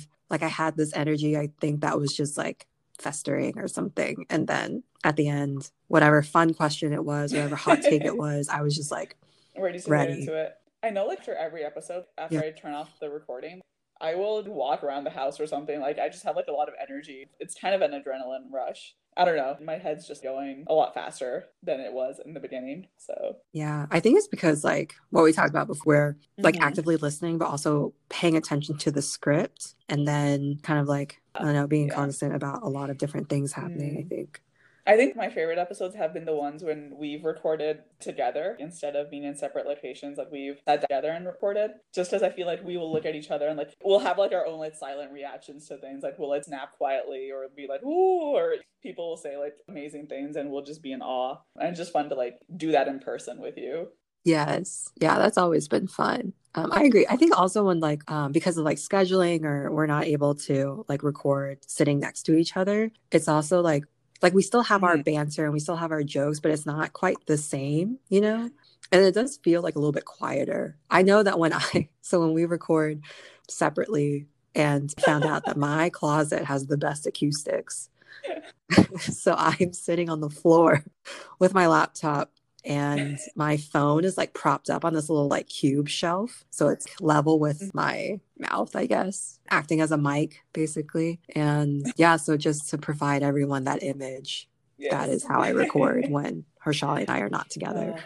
this energy, I think, that was just like festering or something. And then at the end, whatever fun question it was, whatever hot take it was, I was just like ready to get into it. I know, like, for every episode after I turn off the recording, I will walk around the house or something. Like I just have like a lot of energy. It's kind of an adrenaline rush. I don't know, my head's just going a lot faster than it was in the beginning. So yeah, I think it's because like what we talked about before, like actively listening, but also paying attention to the script, and then kind of like, I don't know, being cognizant about a lot of different things happening. I think my favorite episodes have been the ones when we've recorded together instead of being in separate locations. Like we've sat together and recorded, just because I feel like we will look at each other and like we'll have like our own like silent reactions to things. Like we'll like snap quietly or be like, ooh, or people will say like amazing things and we'll just be in awe. And it's just fun to like do that in person with you. Yes. Yeah, that's always been fun. I agree. I think also when like, because of like scheduling or we're not able to like record sitting next to each other, it's also like we still have our banter and we still have our jokes, but it's not quite the same, you know? And it does feel like a little bit quieter. I know that when we record separately, and found out that my closet has the best acoustics. So I'm sitting on the floor with my laptop, and my phone is like propped up on this little like cube shelf, so it's level with my mouth, I guess, acting as a mic basically. And yeah, so just to provide everyone that image, that is how I record when Harshali and I are not together.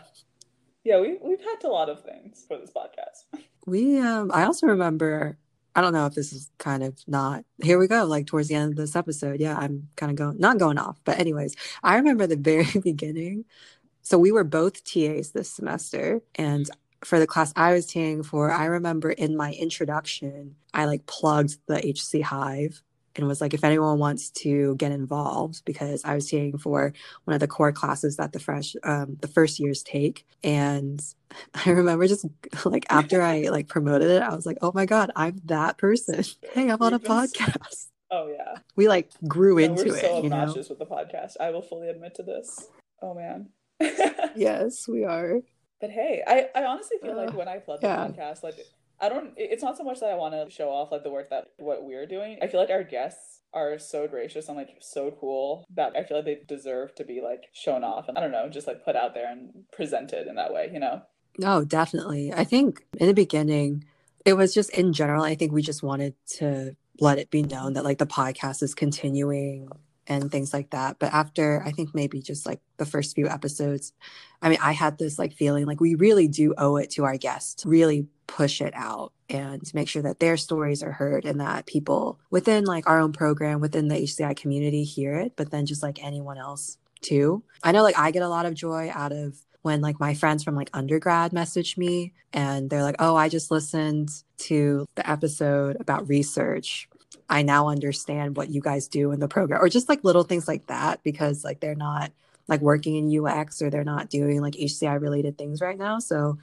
Yeah, we've had a lot of things for this podcast. We I also remember, I don't know if this is kind of not, here we go, like towards the end of this episode. Yeah, I'm kind of not going off, but anyways, I remember the very beginning. So we were both TAs this semester, and for the class I was TAing for, I remember in my introduction, I like plugged the HCI Hive and was like, if anyone wants to get involved, because I was TAing for one of the core classes that the first years take. And I remember just like after I like promoted it, I was like, oh my God, I'm that person. Hey, I'm on a podcast. Oh yeah. We like grew into it. We're so obnoxious with the podcast. I will fully admit to this. Oh man. Yes, we are. But hey, I honestly feel like when I plug the podcast, like it's not so much that I want to show off like the work that what we're doing. I feel like our guests are so gracious and like so cool that I feel like they deserve to be like shown off, and I don't know, just like put out there and presented in that way, you know? No, definitely. I think in the beginning it was just in general, I think we just wanted to let it be known that like the podcast is continuing and things like that. But after, I think maybe just like the first few episodes, I mean, I had this like feeling like we really do owe it to our guests to really push it out and to make sure that their stories are heard and that people within like our own program, within the HCI community hear it, but then just like anyone else too. I know like I get a lot of joy out of when like my friends from like undergrad message me and they're like, oh, I just listened to the episode about research. I now understand what you guys do in the program, or just like little things like that, because like they're not like working in UX or they're not doing like HCI related things right now. So,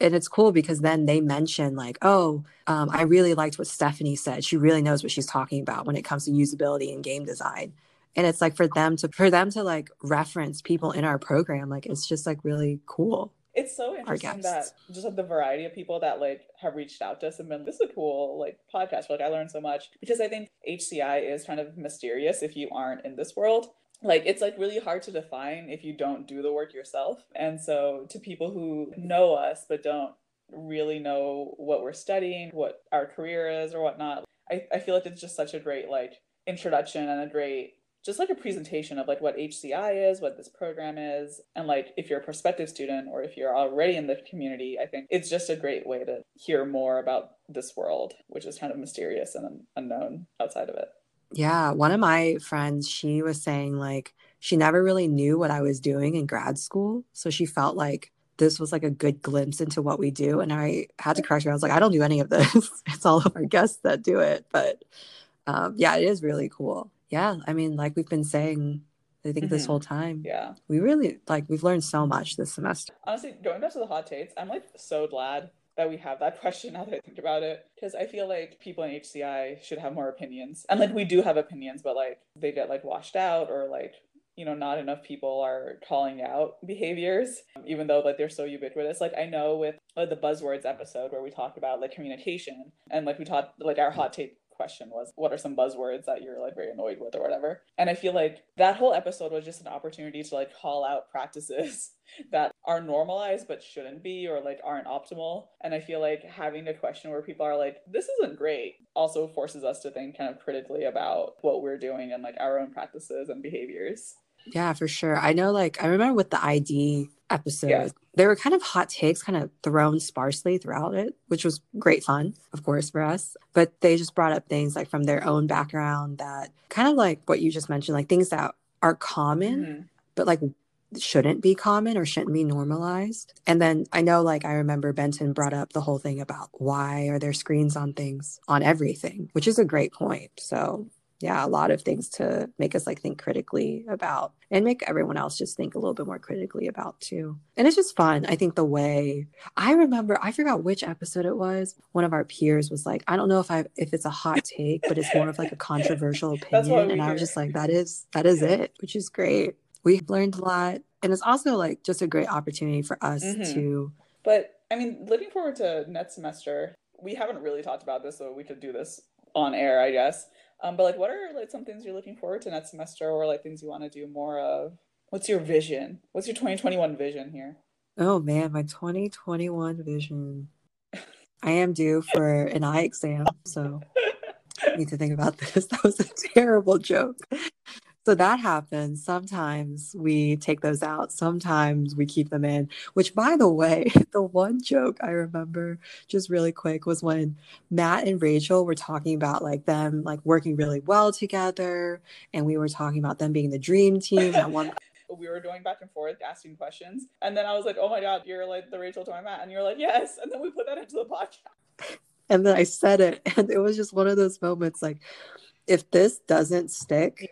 and it's cool because then they mention like, oh, I really liked what Stephanie said. She really knows what she's talking about when it comes to usability and game design. And it's like for them to like reference people in our program, like it's just like really cool. It's so interesting that just like the variety of people that like have reached out to us and been, this is a cool like podcast. Like I learned so much, because I think HCI is kind of mysterious if you aren't in this world. Like, it's like really hard to define if you don't do the work yourself. And so to people who know us, but don't really know what we're studying, what our career is or whatnot, I feel like it's just such a great like introduction and a great, just like a presentation of like what HCI is, what this program is. And like, if you're a prospective student or if you're already in the community, I think it's just a great way to hear more about this world, which is kind of mysterious and unknown outside of it. Yeah. One of my friends, she was saying like, she never really knew what I was doing in grad school. So she felt like this was like a good glimpse into what we do. And I had to correct her. I was like, I don't do any of this. It's all of our guests that do it. But yeah, it is really cool. Yeah. I mean, like we've been saying, I think this whole time. Yeah. We really like, we've learned so much this semester. Honestly, going back to the hot takes, I'm like so glad that we have that question now that I think about it, because I feel like people in HCI should have more opinions, and like we do have opinions, but like they get like washed out, or like, you know, not enough people are calling out behaviors, even though like they're so ubiquitous. Like I know with the buzzwords episode where we talked about like communication, and like we taught like our hot take question was, what are some buzzwords that you're like very annoyed with or whatever? And I feel like that whole episode was just an opportunity to like call out practices that are normalized but shouldn't be, or like aren't optimal. And I feel like having a question where people are like, this isn't great, also forces us to think kind of critically about what we're doing and like our own practices and behaviors. Yeah, for sure. I know, like I remember with the ID episode, there were kind of hot takes kind of thrown sparsely throughout it, which was great fun, of course, for us. But they just brought up things like from their own background that kind of like what you just mentioned, like things that are common, but like shouldn't be common or shouldn't be normalized. And then I know, like I remember Benton brought up the whole thing about why are there screens on things, on everything, which is a great point. So yeah, a lot of things to make us like think critically about, and make everyone else just think a little bit more critically about too. And it's just fun. I think the way I remember, I forgot which episode it was. One of our peers was like, I don't know if it's a hot take, but it's more of like a controversial opinion. And I was just like, that is it, which is great. We've learned a lot. And it's also like just a great opportunity for us to. But I mean, looking forward to next semester, we haven't really talked about this, so we could do this on air, I guess. But like, what are like some things you're looking forward to next semester, or like things you want to do more of? What's your vision? What's your 2021 vision here? Oh man, my 2021 vision. I am due for an eye exam, so I need to think about this. That was a terrible joke. So that happens. Sometimes we take those out. Sometimes we keep them in, which by the way, the one joke I remember just really quick was when Matt and Rachel were talking about like them like working really well together. And we were talking about them being the dream team at one. We were going back and forth asking questions. And then I was like, oh my God, you're like the Rachel to my Matt. And you're like, yes. And then we put that into the podcast. And then I said it. And it was just one of those moments like, if this doesn't stick,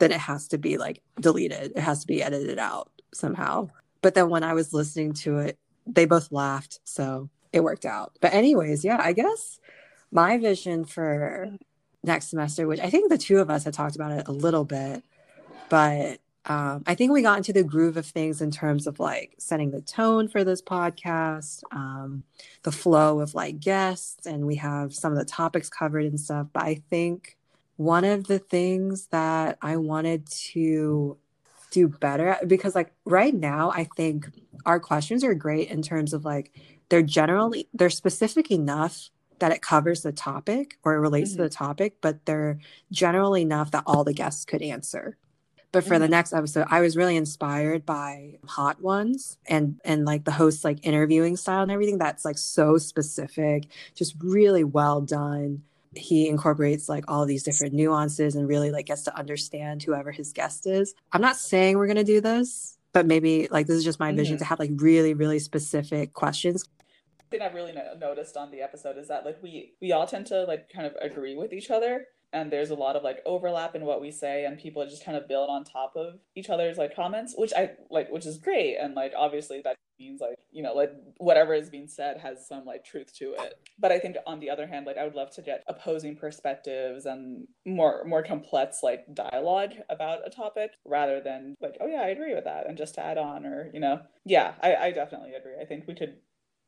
then it has to be like deleted. It has to be edited out somehow. But then when I was listening to it, they both laughed. So it worked out. But anyways, yeah, I guess my vision for next semester, which I think the two of us had talked about it a little bit, but I think we got into the groove of things in terms of like setting the tone for this podcast, the flow of like guests, and we have some of the topics covered and stuff. But I think one of the things that I wanted to do better, because like right now, I think our questions are great in terms of like, they're specific enough that it covers the topic or it relates to the topic, but they're generally enough that all the guests could answer. But for the next episode, I was really inspired by Hot Ones and like the host's like interviewing style and everything that's like so specific, just really well done. He incorporates like all these different nuances and really like gets to understand whoever his guest is. I'm not saying we're going to do this, but maybe like this is just my vision to have like really, really specific questions. thing I've really noticed on the episode is that, like, we all tend to, like, kind of agree with each other. And there's a lot of, like, overlap in what we say, and people just kind of build on top of each other's, like, comments, which is great. And, like, obviously that means, like, you know, like, whatever is being said has some, like, truth to it. But I think on the other hand, like, I would love to get opposing perspectives and more complex, like, dialogue about a topic rather than, like, oh yeah, I agree with that, and just to add on, or, you know, yeah, I definitely agree. I think we could,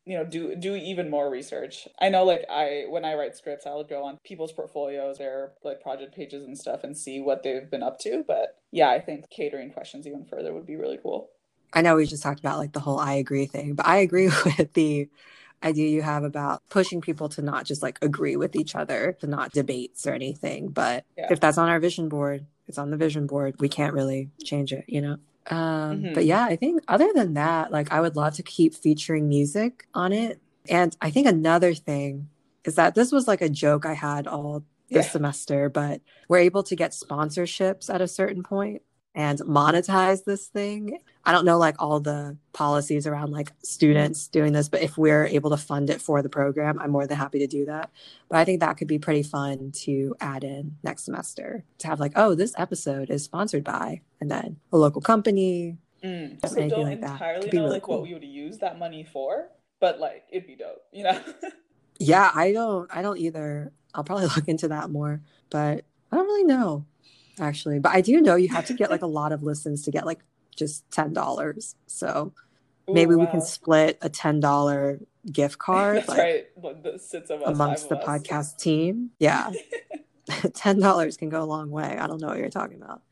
you know, do even more research. I know, like, when I write scripts, I'll go on people's portfolios, their, like, project pages and stuff, and see what they've been up to. But yeah, I think catering questions even further would be really cool. I know we just talked about, like, the whole I agree thing, but I agree with the idea you have about pushing people to not just, like, agree with each other, to not debates or anything. But yeah, if that's on our vision board, it's on the vision board. We can't really change it, you know? Mm-hmm. But yeah, I think other than that, like, I would love to keep featuring music on it. And I think another thing is that this was, like, a joke I had all this semester, but we're able to get sponsorships at a certain point and monetize this thing. I don't know, like, all the policies around, like, students doing this, but if we're able to fund it for the program, I'm more than happy to do that. But I think that could be pretty fun to add in next semester, to have, like, oh, this episode is sponsored by, and then a local company. I also don't entirely know, like, what we would use that money for, but, like, it'd be dope, you know? Yeah, I don't either. I'll probably look into that more, but I don't really know, actually. But I do know you have to get, like, a lot of listens to get, like, just $10. So maybe we can split a $10 gift card. That's, like, right, the sits of us, amongst the podcast team. Yeah. $10 can go a long way. I don't know what you're talking about.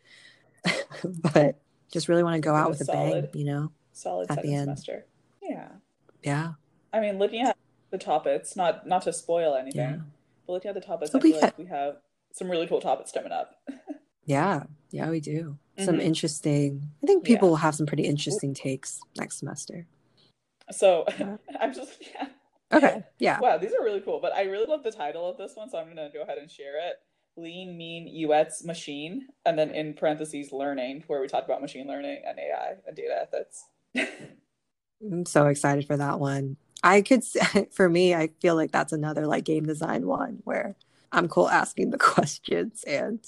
But just really want to go out with a bang, you know? Solid at the end. Semester. Yeah. Yeah. I mean, looking at the topics, not to spoil anything, but looking at the topics, I feel like we have some really cool topics coming up. Yeah. Yeah, we do. Some interesting, I think people will have some pretty interesting takes next semester. So I'm just, Okay. Yeah. Wow. These are really cool, but I really love the title of this one. So I'm going to go ahead and share it. Lean, Mean, UX, Machine. And then in parentheses, learning, where we talk about machine learning and AI and data ethics. I'm so excited for that one. For me, I feel like that's another, like, game design one where I'm cool asking the questions, and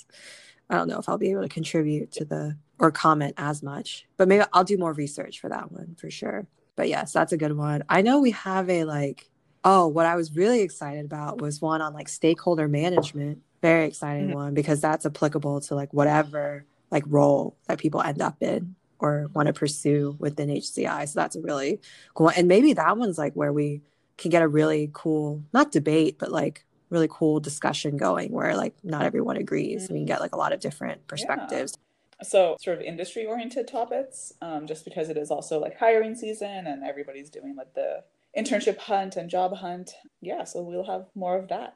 I don't know if I'll be able to contribute to or comment as much, but maybe I'll do more research for that one for sure. But yes, that's a good one. I know we have what I was really excited about was one on, like, stakeholder management. Very exciting one, because that's applicable to, like, whatever, like, role that people end up in or want to pursue within HCI. So that's a really cool one. And maybe that one's, like, where we can get a really cool, not debate, but, like, really cool discussion going where, like, not everyone agrees. We can get, like, a lot of different perspectives. So sort of industry oriented topics, just because it is also, like, hiring season and everybody's doing, like, the internship hunt and job hunt. Yeah. So we'll have more of that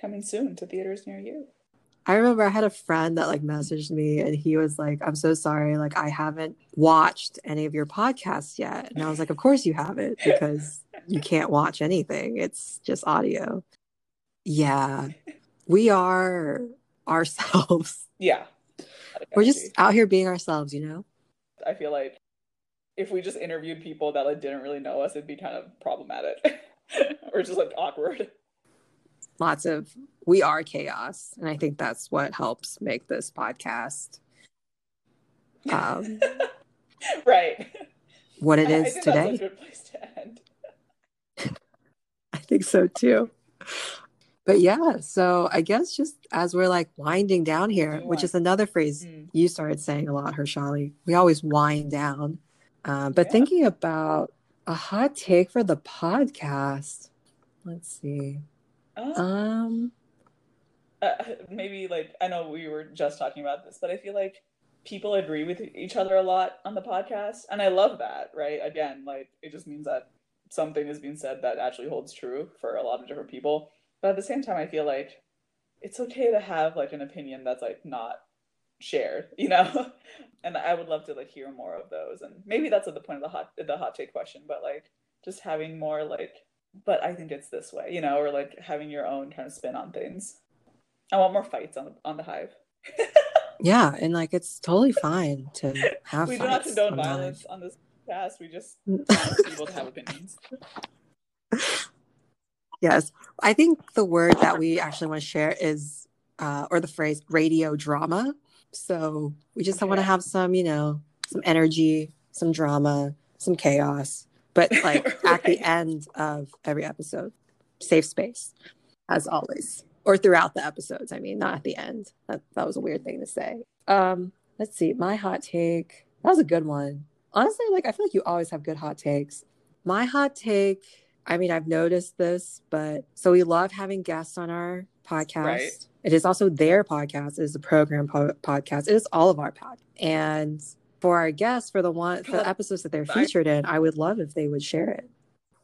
coming soon to theaters near you. I remember I had a friend that, like, messaged me and he was like, I'm so sorry, like, I haven't watched any of your podcasts yet. And I was like, of course you haven't, because you can't watch anything. It's just audio. Yeah, we are ourselves. Yeah. We're just out here being ourselves, you know? I feel like if we just interviewed people that, like, didn't really know us, it'd be kind of problematic or just, like, awkward. Lots of we are chaos. And I think that's what helps make this podcast right, what it is I think today. That's a good place to end. I think so too. But yeah, so I guess just as we're, like, winding down here, which is another phrase you started saying a lot, Harshali, we always wind down. But thinking about a hot take for the podcast, let's see. Maybe, like, I know we were just talking about this, but I feel like people agree with each other a lot on the podcast. And I love that, right? Again, like, it just means that something is being said that actually holds true for a lot of different people. But at the same time, I feel like it's okay to have, like, an opinion that's, like, not shared, you know? And I would love to, like, hear more of those. And maybe that's at the point of the hot take question, but, like, just having more, like, but I think it's this way, you know, or, like, having your own kind of spin on things. I want more fights on the Hive. Yeah. And, like, it's totally fine to have we fights. We do not condone violence on this podcast. We just want people to have opinions. Yes. I think the word that we actually want to share is, or the phrase, radio drama. So we just want to have some, you know, some energy, some drama, some chaos. But like at the end of every episode, safe space, as always. Or throughout the episodes, I mean, not at the end. That was a weird thing to say. Let's see. My hot take. That was a good one. Honestly, like, I feel like you always have good hot takes. My hot take, I mean, I've noticed this, but so we love having guests on our podcast. Right. It is also their podcast. It is the program podcast. It is all of our podcasts. And for our guests, for the episodes that they're featured in, I would love if they would share it.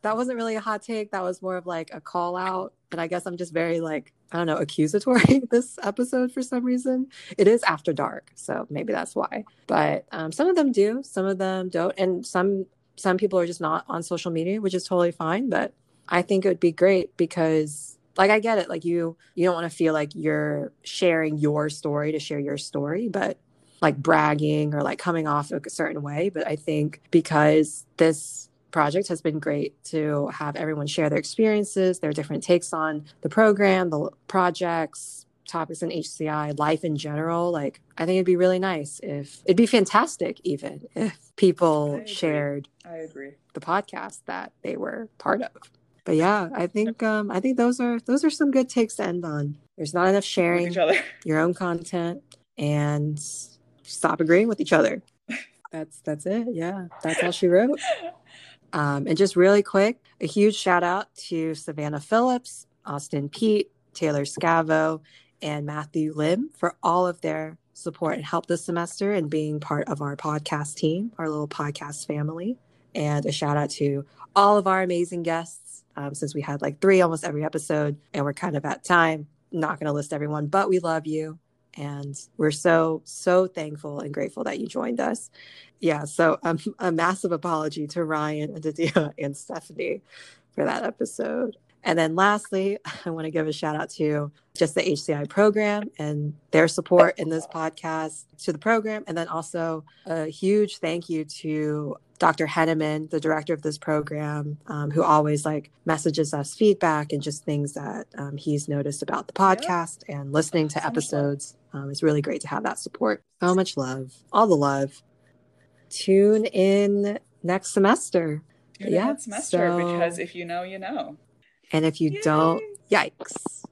That wasn't really a hot take. That was more of like a call out. And I guess I'm just very like, I don't know, accusatory this episode for some reason. It is after dark, so maybe that's why. But some of them do, some of them don't. And some people are just not on social media, which is totally fine. But I think it would be great because, like, I get it. Like, you don't want to feel like you're sharing your story to share your story, but like bragging or like coming off a certain way. But I think because this project has been great to have everyone share their experiences, their different takes on the program, the projects, topics in HCI, life in general. Like, I think it'd be really nice if it'd be fantastic even if people shared the podcast that they were part of. But yeah, I think those are some good takes to end on. There's not enough sharing your own content and stop agreeing with each other. That's it. Yeah. That's all she wrote. And just really quick, a huge shout out to Savannah Phillips, Austin Pete, Taylor Scavo, and Matthew Lim for all of their support and help this semester and being part of our podcast team, our little podcast family. And a shout out to all of our amazing guests, since we had like 3 almost every episode and we're kind of at time. Not going to list everyone, but we love you. And we're so, so thankful and grateful that you joined us. Yeah, so a massive apology to Ryan and Aditya and Stephanie for that episode. And then lastly, I want to give a shout out to just the HCI program and their support in this podcast to the program. And then also a huge thank you to Dr. Hanan, the director of this program, who always like messages us feedback and just things that he's noticed about the podcast and listening to episodes. It's really great to have that support. So much love, all the love. Tune in next semester. Tune in next semester, because if you know, you know. And if you don't, yikes.